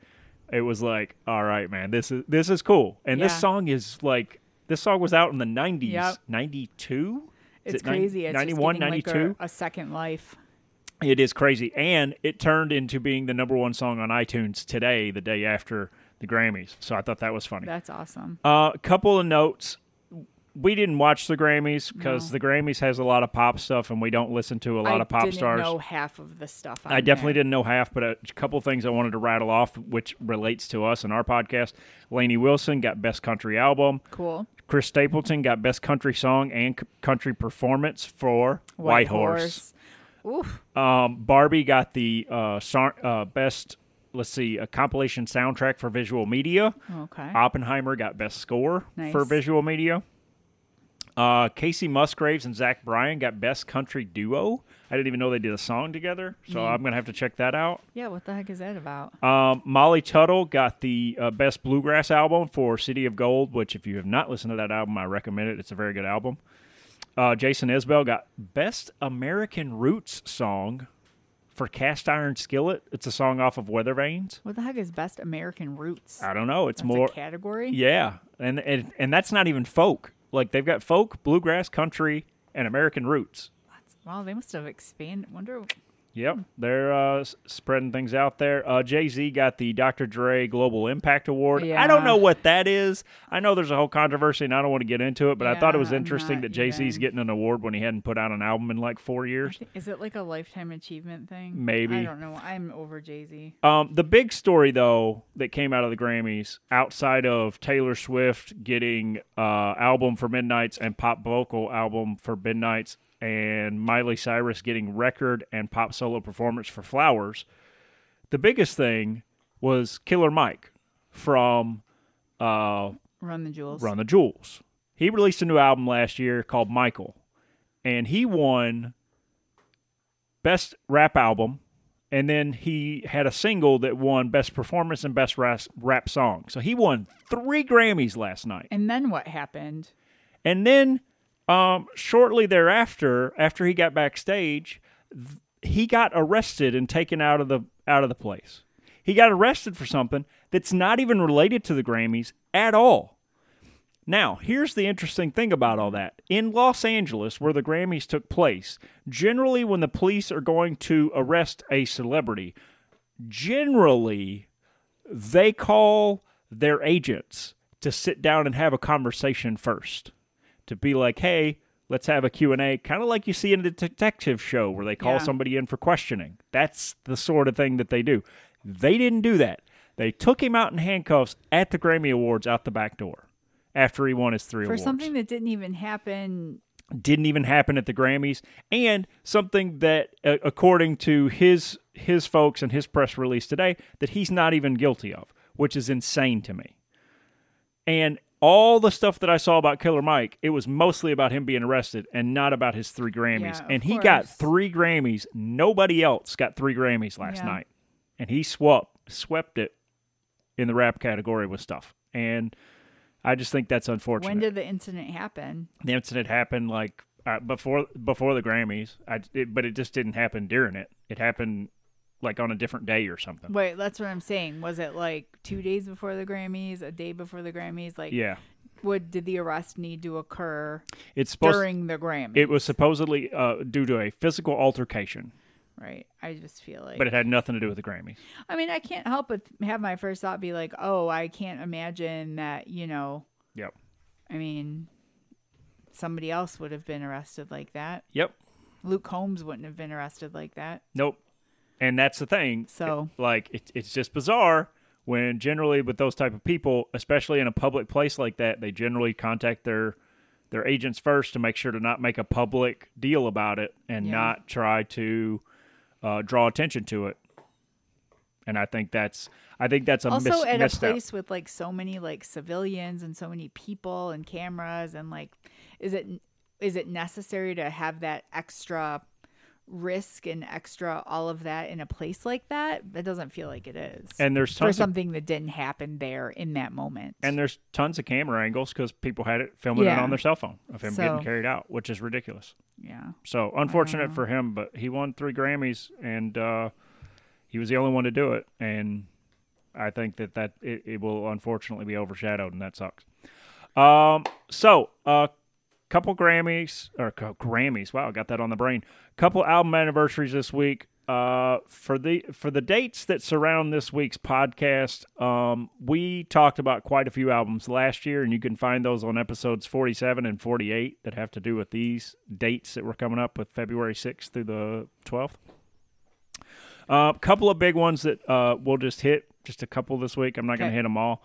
It was like, all right, man, this is, this is cool. And yeah. this song is like, this song was out in the nineties, yep. ninety-two. It's it crazy. It's ninety-one, ninety-two. Like a, a second life. It is crazy. And it turned into being the number one song on iTunes today, the day after the Grammys. So I thought that was funny. That's awesome. A uh, couple of notes. We didn't watch the Grammys because no. the Grammys has a lot of pop stuff, and we don't listen to a lot I of pop stars. I didn't know half of the stuff. I definitely there. didn't know half, but a couple things I wanted to rattle off, which relates to us and our podcast. Lainey Wilson got Best Country Album. Cool. Chris Stapleton got Best Country Song and C- Country Performance for White, White Horse. Horse. Oof. Um, Barbie got the uh, sar- uh, Best, let's see, a compilation soundtrack for visual media. Okay. Oppenheimer got Best Score nice. for visual media. Uh, Casey Musgraves and Zach Bryan got Best Country Duo. I didn't even know they did a song together, so mm. I'm going to have to check that out. Yeah, what the heck is that about? Um, Molly Tuttle got the uh, Best Bluegrass Album for City of Gold, which if you have not listened to that album, I recommend it. It's a very good album. Uh, Jason Isbell got Best American Roots Song for Cast Iron Skillet. It's a song off of Weather Vanes. What the heck is Best American Roots? I don't know. It's that's more a category? Yeah, and, and and that's not even folk. Like, they've got folk, bluegrass, country, and American roots. Wow, they must have expanded. Wonder. Yep, they're uh, spreading things out there. Uh, Jay-Z got the Doctor Dre Global Impact Award. Yeah. I don't know what that is. I know there's a whole controversy, and I don't want to get into it, but yeah, I thought it was interesting that Jay-Z's even. getting an award when he hadn't put out an album in like four years. Think, is it like a lifetime achievement thing? Maybe. I don't know. I'm over Jay-Z. Um, the big story, though, that came out of the Grammys, outside of Taylor Swift getting uh, album for Midnights and pop vocal album for Midnights, and Miley Cyrus getting record and pop solo performance for Flowers. The biggest thing was Killer Mike from uh, Run the Jewels. Run the Jewels. He released a new album last year called Michael, and he won Best Rap Album, and then he had a single that won Best Performance and Best Rap Song. So he won three Grammys last night. And then what happened? And then... Um, shortly thereafter, after he got backstage, th- he got arrested and taken out of the out of the place. He got arrested for something that's not even related to the Grammys at all. Now, here's the interesting thing about all that. In Los Angeles, where the Grammys took place, generally when the police are going to arrest a celebrity, generally they call their agents to sit down and have a conversation first. To be like, hey, let's have a Q and A, kind of like you see in a detective show where they call yeah. somebody in for questioning. That's the sort of thing that they do. They didn't do that. They took him out in handcuffs at the Grammy Awards out the back door after he won his three for awards. For something that didn't even happen. Didn't even happen at the Grammys. And something that, uh, according to his his folks and his press release today, that he's not even guilty of, which is insane to me. And... all the stuff that I saw about Killer Mike, it was mostly about him being arrested and not about his three Grammys. Yeah, and he course. got three Grammys. Nobody else got three Grammys last yeah. night. And he swept, swept it in the rap category with stuff. And I just think that's unfortunate. When did the incident happen? The incident happened like uh, before before the Grammys, I, it, but it just didn't happen during it. It happened... like on a different day or something. Wait, that's what I'm saying. Was it like two days before the Grammys, a day before the Grammys? Like, yeah. What did the arrest need to occur it's supposed, during the Grammys? It was supposedly uh, due to a physical altercation. Right. I just feel like... but it had nothing to do with the Grammys. I mean, I can't help but have my first thought be like, oh, I can't imagine that, you know... Yep. I mean, somebody else would have been arrested like that. Yep. Luke Combs wouldn't have been arrested like that. Nope. And that's the thing. So, it, like, it, it's just bizarre when generally with those type of people, especially in a public place like that, they generally contact their their agents first to make sure to not make a public deal about it and yeah. not try to uh, draw attention to it. And I think that's I think that's a also mis- at a place out. with like so many like civilians and so many people and cameras and like, is it is it necessary to have that extra risk and extra all of that in a place like that? That doesn't feel like it is. And there's tons for something of, that didn't happen there in that moment. And there's tons of camera angles because people had it filming yeah. it on their cell phone of him so, getting carried out, which is ridiculous. Yeah. So unfortunate for him, but he won three Grammys and uh he was the only one to do it. And I think that that it, it will unfortunately be overshadowed, and that sucks. Um. So. uh Couple Grammys, or Grammys, wow, I got that on the brain. Couple album anniversaries this week. Uh, for the for the dates that surround this week's podcast, um, we talked about quite a few albums last year, and you can find those on episodes forty-seven and forty-eight that have to do with these dates that we're coming up with, February sixth through the twelfth. A uh, couple of big ones that uh, we'll just hit, just a couple this week. I'm not okay. going to hit them all.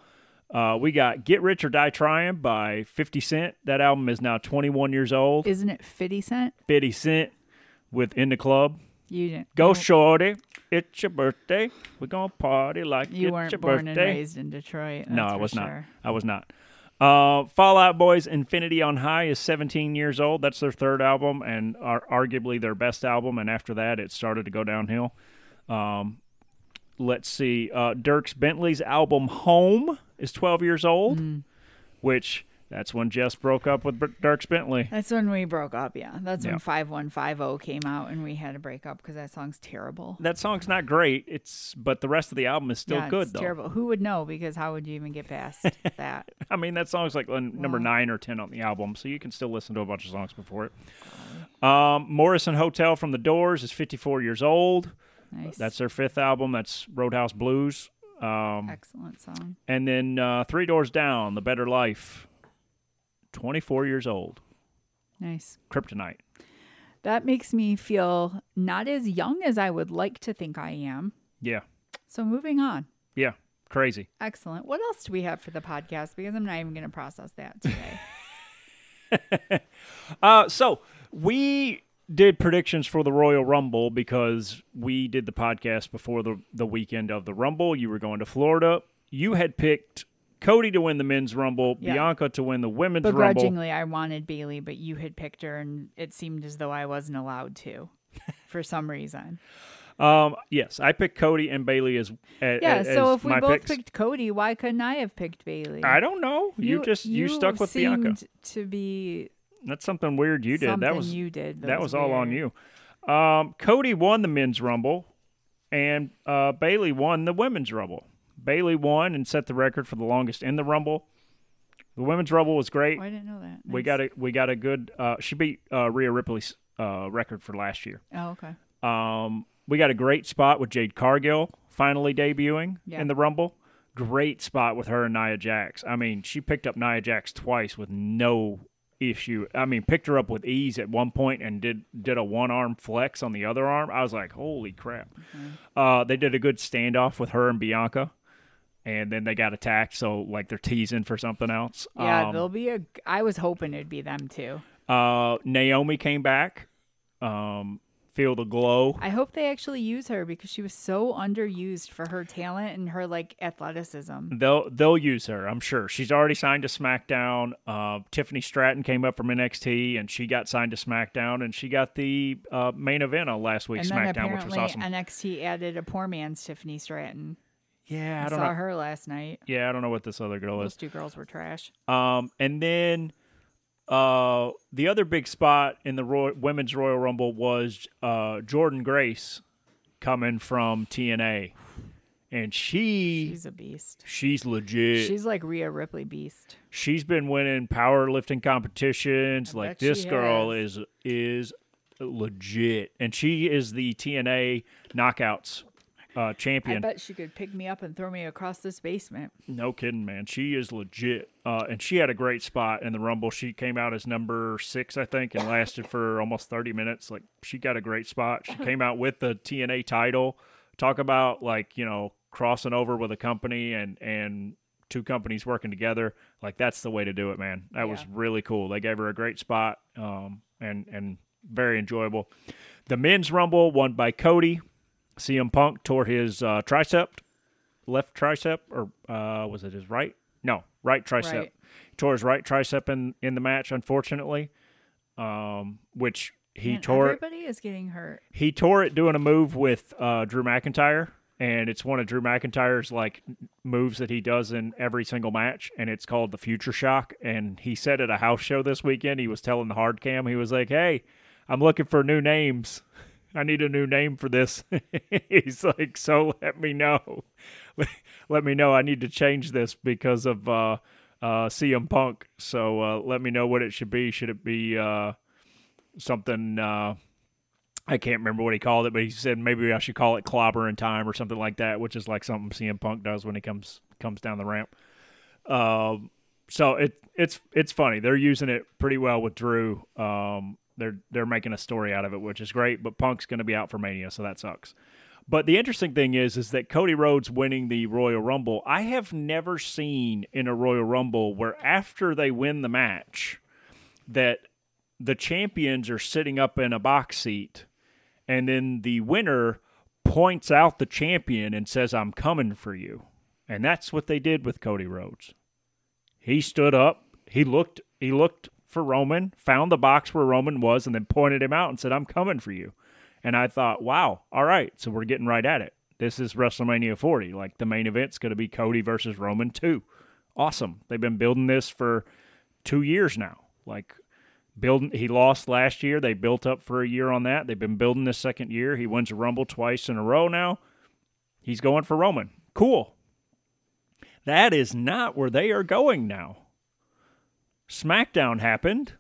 Uh, we got Get Rich or Die Trying by Fifty Cent. That album is now twenty-one years old. Isn't it Fifty Cent? Fifty Cent with In the Club. You didn't. Go shorty, it's your birthday. We're gonna party like you it's weren't your born birthday. And raised in Detroit. That's no, I was sure. not. I was not. Uh, Fall Out Boy's Infinity on High is seventeen years old. That's their third album and are arguably their best album. And after that, it started to go downhill. Um, let's see. Uh, Dierks Bentley's album Home is twelve years old, mm. which. That's when Jess broke up with Dierks Bentley. That's when we broke up, yeah. That's yeah. when five one five zero came out and we had to break up because that song's terrible. That song's not great, It's but the rest of the album is still yeah, good, it's though. Terrible. Who would know? Because how would you even get past that? I mean, that song's like well, number nine or ten on the album, so you can still listen to a bunch of songs before it. Um, Morrison Hotel from The Doors is fifty-four years old. Nice. That's their fifth album. That's Roadhouse Blues. Um, Excellent song. And then uh, Three Doors Down, The Better Life. twenty-four years old. Nice. Kryptonite. That makes me feel not as young as I would like to think I am. Yeah. So moving on. Yeah. Crazy. Excellent. What else do we have for the podcast? Because I'm not even going to process that today. uh, so we did predictions for the Royal Rumble because we did the podcast before the, the weekend of the Rumble. You were going to Florida. You had picked Cody to win the men's rumble, yeah. Bianca to win the women's rumble. Begrudgingly, I wanted Bayley, but you had picked her, and it seemed as though I wasn't allowed to, for some reason. Um, yes, I picked Cody and Bayley as as yeah. So as if we both picks. picked Cody, why couldn't I have picked Bayley? I don't know. You, you just you, you stuck with seemed Bianca. To be that's something weird you did. That was you did. That, that was, was all on you. Um, Cody won the men's rumble, and uh, Bayley won the women's rumble. Bayley won and set the record for the longest in the Rumble. The women's Rumble was great. Oh, I didn't know that. Nice. We got a we got a good. Uh, she beat uh, Rhea Ripley's uh, record for last year. Oh, okay. Um, we got a great spot with Jade Cargill finally debuting yeah. in the Rumble. Great spot with her and Nia Jax. I mean, she picked up Nia Jax twice with no issue. I mean, picked her up with ease at one point and did did a one-arm flex on the other arm. I was like, holy crap. Mm-hmm. Uh, they did a good standoff with her and Bianca. And then they got attacked, so like they're teasing for something else. Yeah, um, there'll be a. I was hoping it'd be them too. Uh, Naomi came back. Um, feel the glow. I hope they actually use her because she was so underused for her talent and her like athleticism. They'll they'll use her, I'm sure. She's already signed to SmackDown. Uh, Tiffany Stratton came up from N X T and she got signed to SmackDown and she got the uh, main event on last week's SmackDown, which was awesome. N X T added a poor man's Tiffany Stratton. Yeah, I, I don't saw know. her last night. Yeah, I don't know what this other girl Those is. Those two girls were trash. Um, and then uh, the other big spot in the Roy- Women's Royal Rumble was uh, Jordynne Grace coming from T N A. And she... She's a beast. She's legit. She's like Rhea Ripley beast. She's been winning powerlifting competitions. I like this girl has. is is legit. And she is the T N A Knockouts Uh, champion. I bet she could pick me up and throw me across this basement. No kidding, man. She is legit. Uh, and she had a great spot in the Rumble. She came out as number six, I think, and lasted for almost thirty minutes. Like, she got a great spot. She came out with the T N A title. Talk about, like, you know, crossing over with a company and, and two companies working together. Like, that's the way to do it, man. That yeah. was really cool. They gave her a great spot um, and, and very enjoyable. The men's Rumble won by Cody. C M Punk tore his uh, tricep, left tricep, or uh, was it his right? No, right tricep. Right. He tore his right tricep in, in the match, unfortunately, um, which he Man, tore. Everybody is getting hurt. He tore it doing a move with uh, Drew McIntyre, and it's one of Drew McIntyre's like moves that he does in every single match, and it's called the Future Shock. And he said at a house show this weekend, he was telling the hard cam, he was like, "Hey, I'm looking for new names. I need a new name for this." He's like, so let me know. Let me know. I need to change this because of uh, uh, C M Punk. So uh, let me know what it should be. Should it be uh, something uh, I can't remember what he called it, but he said maybe I should call it clobber in time or something like that, which is like something C M Punk does when he comes comes down the ramp. Um, so it it's it's funny. They're using it pretty well with Drew. Um, they're they're making a story out of it, which is great. But Punk's going to be out for Mania, so that sucks. But the interesting thing is, is that Cody Rhodes winning the Royal Rumble, I have never seen in a Royal Rumble where after they win the match, that the champions are sitting up in a box seat, and then the winner points out the champion and says, "I'm coming for you." And that's what they did with Cody Rhodes. He stood up, he looked, he looked for Roman, found the box where Roman was, and then pointed him out and said, "I'm coming for you." And I thought, wow, all right, so we're getting right at it. This is WrestleMania forty. Like, the main event's going to be Cody versus Roman two. Awesome. They've been building this for two years now. Like, building. He lost last year. They built up for a year on that. They've been building this second year. He wins a Rumble twice in a row now. He's going for Roman. Cool. That is not where they are going now. SmackDown happened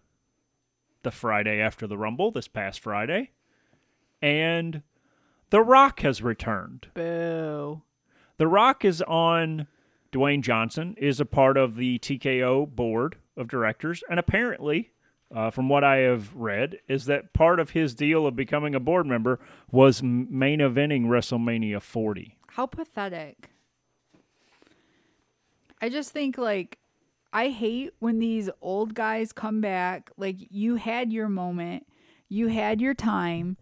the Friday after the Rumble, this past Friday. And The Rock has returned. Boo. The Rock is on, Dwayne Johnson is a part of the T K O board of directors. And apparently, uh, from what I have read, is that part of his deal of becoming a board member was main eventing WrestleMania forty. How pathetic. I just think, like, I hate when these old guys come back. Like, you had your moment. You had your time.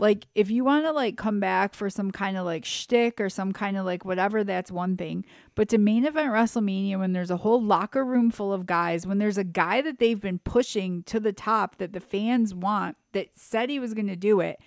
Like, if you want to, like, come back for some kind of, like, shtick or some kind of, like, whatever, that's one thing. But to main event WrestleMania when there's a whole locker room full of guys, when there's a guy that they've been pushing to the top that the fans want, that said he was going to do it,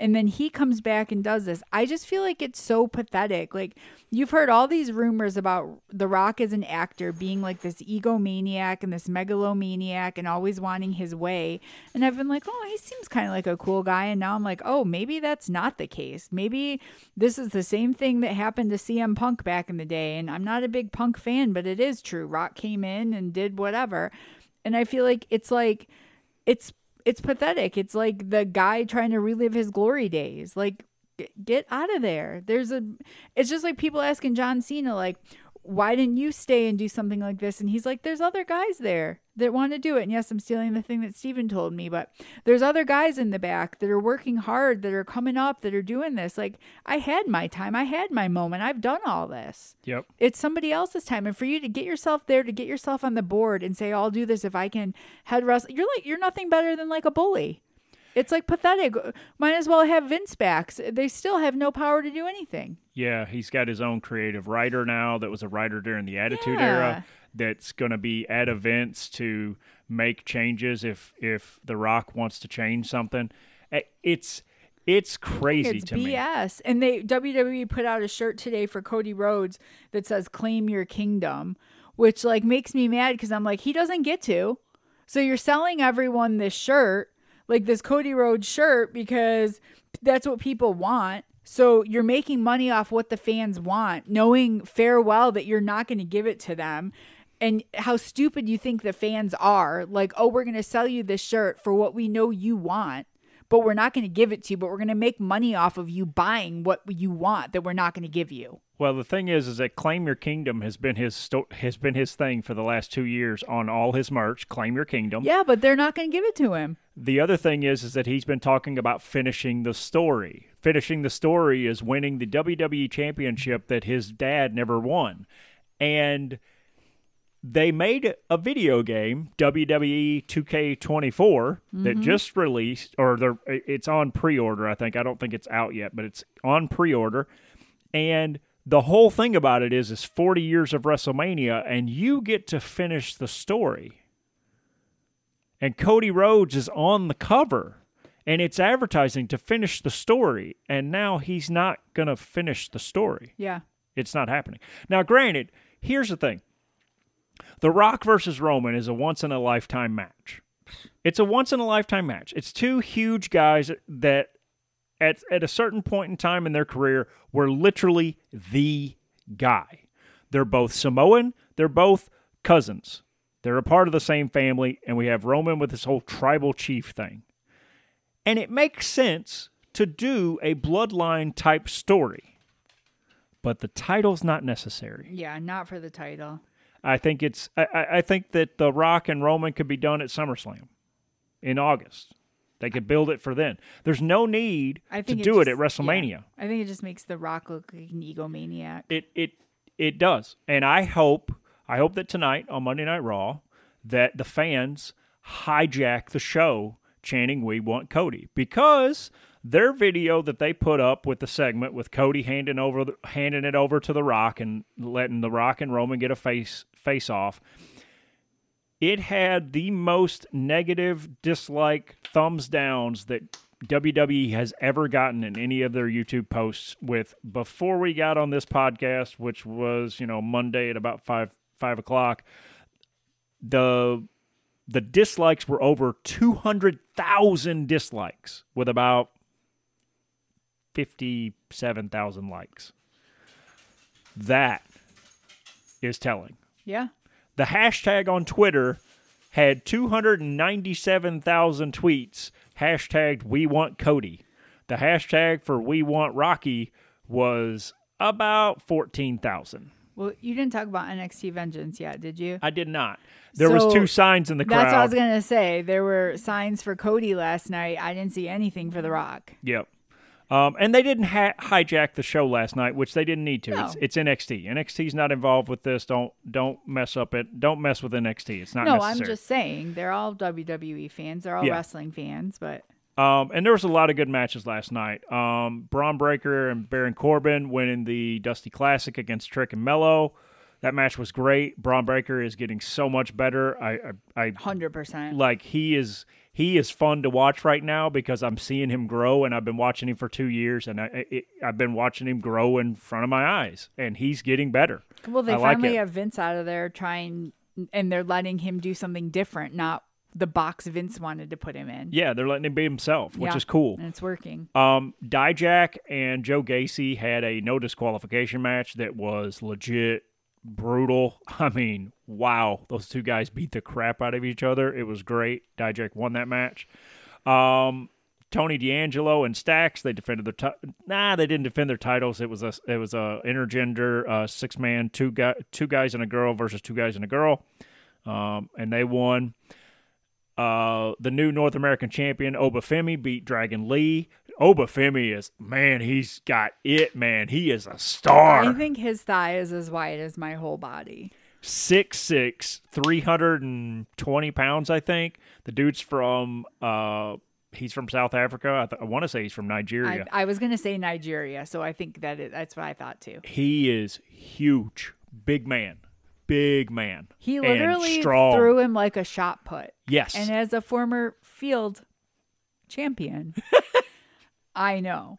and then he comes back and does this, I just feel like it's so pathetic. Like, you've heard all these rumors about The Rock as an actor being, like, this egomaniac and this megalomaniac and always wanting his way. And I've been like, oh, he seems kind of like a cool guy. And now I'm like, oh, maybe that's not the case. Maybe this is the same thing that happened to C M Punk back in the day. And I'm not a big Punk fan, but it is true. Rock came in and did whatever. And I feel like it's like, it's it's pathetic. It's like the guy trying to relive his glory days. Like, get out of there. There's a, it's just like people asking John Cena, like, why didn't you stay and do something like this? And he's like, there's other guys there that want to do it. And yes, I'm stealing the thing that Steven told me, but there's other guys in the back that are working hard, that are coming up, that are doing this. Like, I had my time. I had my moment. I've done all this. Yep. It's somebody else's time. And for you to get yourself there, to get yourself on the board and say, I'll do this if I can head wrestle, you're like, you're nothing better than like a bully. It's like pathetic. Might as well have Vince back. They still have no power to do anything. Yeah, he's got his own creative writer now that was a writer during the Attitude yeah. Era that's going to be at events to make changes if if The Rock wants to change something. It's it's crazy it's to B S. me. It's B S. And they W W E put out a shirt today for Cody Rhodes that says "Claim Your Kingdom," which like makes me mad because I'm like, he doesn't get to. So you're selling everyone this shirt. Like this Cody Rhodes shirt because that's what people want. So you're making money off what the fans want, knowing farewell that you're not going to give it to them. And how stupid you think the fans are. Like, oh, we're going to sell you this shirt for what we know you want, but we're not going to give it to you, but we're going to make money off of you buying what you want that we're not going to give you. Well, the thing is, is that Claim Your Kingdom has been his sto- has been his thing for the last two years on all his merch. Claim Your Kingdom. Yeah, but they're not going to give it to him. The other thing is, is that he's been talking about finishing the story. Finishing the story is winning the W W E Championship that his dad never won. And they made a video game, W W E two K twenty-four, mm-hmm. that just released, or they're, it's on pre-order, I think. I don't think it's out yet, but it's on pre-order. And the whole thing about it is, is forty years of WrestleMania, and you get to finish the story. And Cody Rhodes is on the cover, and it's advertising to finish the story, and now he's not going to finish the story. Yeah. It's not happening. Now, granted, here's the thing. The Rock versus Roman is a once-in-a-lifetime match. It's a once-in-a-lifetime match. It's two huge guys that at, at a certain point in time in their career were literally the guy. They're both Samoan. They're both cousins. They're a part of the same family, and we have Roman with this whole tribal chief thing. And it makes sense to do a bloodline type story, but the title's not necessary. Yeah, not for the title. I think it's. I, I think that The Rock and Roman could be done at SummerSlam in August. They could build it for then. There's no need to do it, just, it at WrestleMania. Yeah. I think it just makes The Rock look like an egomaniac. It it it does, and I hope I hope that tonight on Monday Night Raw that the fans hijack the show, chanting "We want Cody," because their video that they put up with the segment with Cody handing over the, handing it over to The Rock and letting The Rock and Roman get a face face off. It had the most negative dislike thumbs downs that W W E has ever gotten in any of their YouTube posts with before we got on this podcast, which was, you know, Monday at about five five o'clock. The the dislikes were over two hundred thousand dislikes with about fifty seven thousand likes. That is telling. Yeah. The hashtag on Twitter had two hundred ninety-seven thousand tweets hashtagged We Want Cody. The hashtag for We Want Rocky was about fourteen thousand. Well, you didn't talk about N X T Vengeance yet, did you? I did not. There so, was two signs in the crowd. That's what I was going to say. There were signs for Cody last night. I didn't see anything for The Rock. Yep. Um, and they didn't ha- hijack the show last night, which they didn't need to. No. It's, it's N X T. N X T's not involved with this. Don't don't mess up it. Don't mess with N X T. It's not. No, necessary. I'm just saying they're all W W E fans. They're all yeah. wrestling fans, but um, and there was a lot of good matches last night. Um, Bron Breakker and Baron Corbin winning the Dusty Classic against Trick and Mello. That match was great. Bron Breakker is getting so much better. I, I, I one hundred percent like he is. He is fun to watch right now because I'm seeing him grow, and I've been watching him for two years, and I, it, I've been watching him grow in front of my eyes, and he's getting better. Well, they I finally like have Vince out of there trying, and they're letting him do something different, not the box Vince wanted to put him in. Yeah, they're letting him be himself, which yeah, is cool. And it's working. Um, Dijak and Joe Gacy had a no disqualification match that was legit brutal. I mean, wow, those two guys beat the crap out of each other. It was great. Dijak won that match. Um, Tony D'Angelo and Stax, they defended their t- nah, they didn't defend their titles. It was a it was a intergender uh, six man two guy two guys and a girl versus two guys and a girl, um, and they won. Uh, the new North American champion Oba Femi beat Dragon Lee. Oba Femi is, man, he's got it, man. He is a star. I think his thigh is as wide as my whole body. six six, three hundred twenty pounds, I think. The dude's from, uh, he's from South Africa. I, th- I want to say he's from Nigeria. I, I was going to say Nigeria, so I think that it, that's what I thought too. He is huge. Big man. Big man. He literally threw him like a shot put. Yes. And as a former field champion... I know.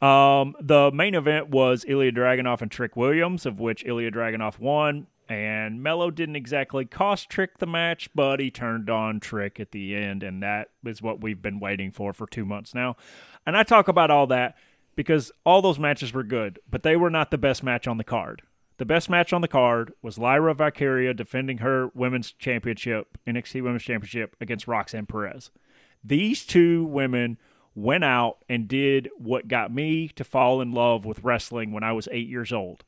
Um, the main event was Ilya Dragunov and Trick Williams, of which Ilya Dragunov won. And Mello didn't exactly cost Trick the match, but he turned on Trick at the end. And that is what we've been waiting for for two months now. And I talk about all that because all those matches were good, but they were not the best match on the card. The best match on the card was Lyra Valkyria defending her women's championship, N X T Women's Championship, against Roxanne Perez. These two women went out and did what got me to fall in love with wrestling when I was eight years old.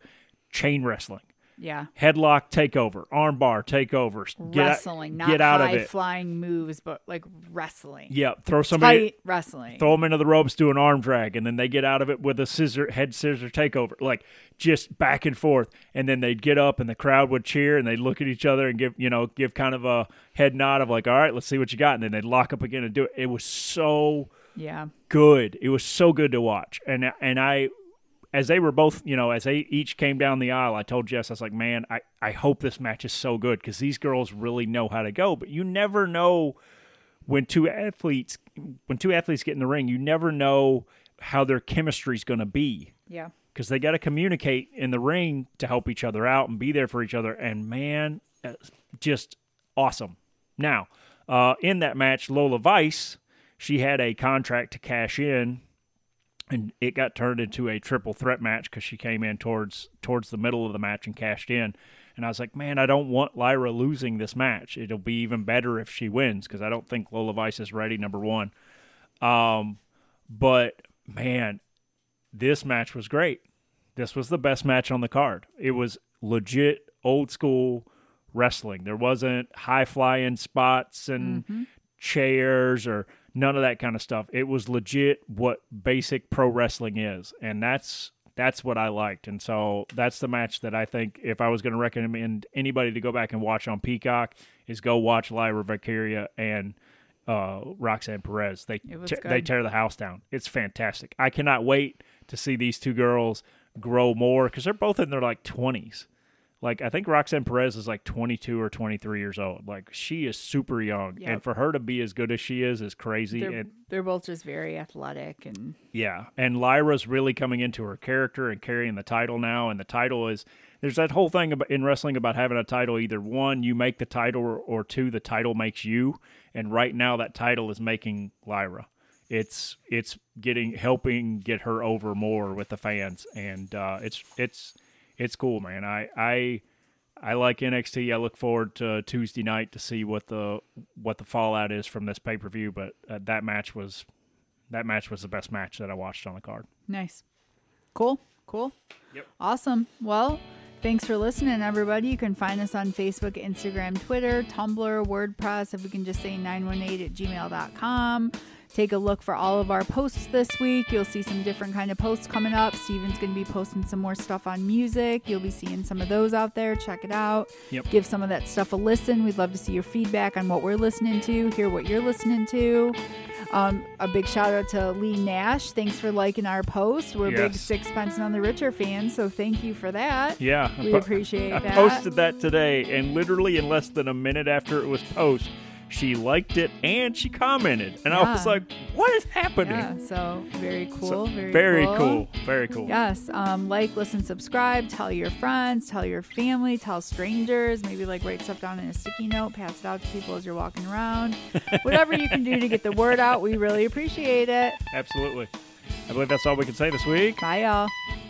Chain wrestling. Yeah. Headlock takeover, armbar takeovers. Wrestling, get out, not high-flying moves, but like wrestling. Yeah, throw somebody. Tight wrestling. Throw them into the ropes, do an arm drag, and then they get out of it with a scissor, head scissor takeover. Like, just back and forth. And then they'd get up, and the crowd would cheer, and they'd look at each other and give, you know, give kind of a head nod of like, all right, let's see what you got. And then they'd lock up again and do it. It was so... Yeah. Good. It was so good to watch. And and I, as they were both, you know, as they each came down the aisle, I told Jess, I was like, man, I, I hope this match is so good because these girls really know how to go. But you never know when two athletes, when two athletes get in the ring, you never know how their chemistry is going to be. Yeah. Because they got to communicate in the ring to help each other out and be there for each other. And man, just awesome. Now, uh, in that match, Lola Vice... She had a contract to cash in, and it got turned into a triple threat match because she came in towards towards the middle of the match and cashed in. And I was like, man, I don't want Lyra losing this match. It'll be even better if she wins because I don't think Lola Vice is ready, number one. Um, But, man, this match was great. This was the best match on the card. It was legit old school wrestling. There wasn't high flying spots and mm-hmm. chairs or none of that kind of stuff. It was legit what basic pro wrestling is. And that's that's what I liked. And so that's the match that I think if I was going to recommend anybody to go back and watch on Peacock is go watch Lyra Valkyria and uh, Roxanne Perez. They te- they tear the house down. It's fantastic. I cannot wait to see these two girls grow more because they're both in their like twenties. Like, I think Roxanne Perez is like twenty-two or twenty-three years old. Like, she is super young. Yep. And for her to be as good as she is is crazy. They're, and, they're both just very athletic. and Yeah. And Lyra's really coming into her character and carrying the title now. And the title is, there's that whole thing about, in wrestling about having a title. Either one, you make the title, or, or two, the title makes you. And right now that title is making Lyra. It's it's getting helping get her over more with the fans. And uh, it's it's... It's cool, man. I, I I like N X T. I look forward to Tuesday night to see what the what the fallout is from this pay per view. But uh, that match was that match was the best match that I watched on the card. Nice, cool, cool, yep, awesome. Well, thanks for listening, everybody. You can find us on Facebook, Instagram, Twitter, Tumblr, WordPress. If we can just say nine one eight at gmail dot com. Take a look for all of our posts this week. You'll see some different kind of posts coming up. Steven's going to be posting some more stuff on music. You'll be seeing some of those out there. Check it out. Yep. Give some of that stuff a listen. We'd love to see your feedback on what we're listening to, hear what you're listening to. Um, a big shout out to Lee Nash. Thanks for liking our post. We're yes. big Sixpence None the Richer fans, so thank you for that. Yeah. We appreciate I that. I posted that today, and literally in less than a minute after it was posted, she liked it and she commented, and yeah. I was like, what is happening? Yeah, so very cool. So very, very cool. cool. Very cool. Yes. Um, like, listen, subscribe, tell your friends, tell your family, tell strangers, maybe like write stuff down in a sticky note, pass it out to people as you're walking around. Whatever you can do to get the word out, we really appreciate it. Absolutely. I believe that's all we can say this week. Bye, y'all.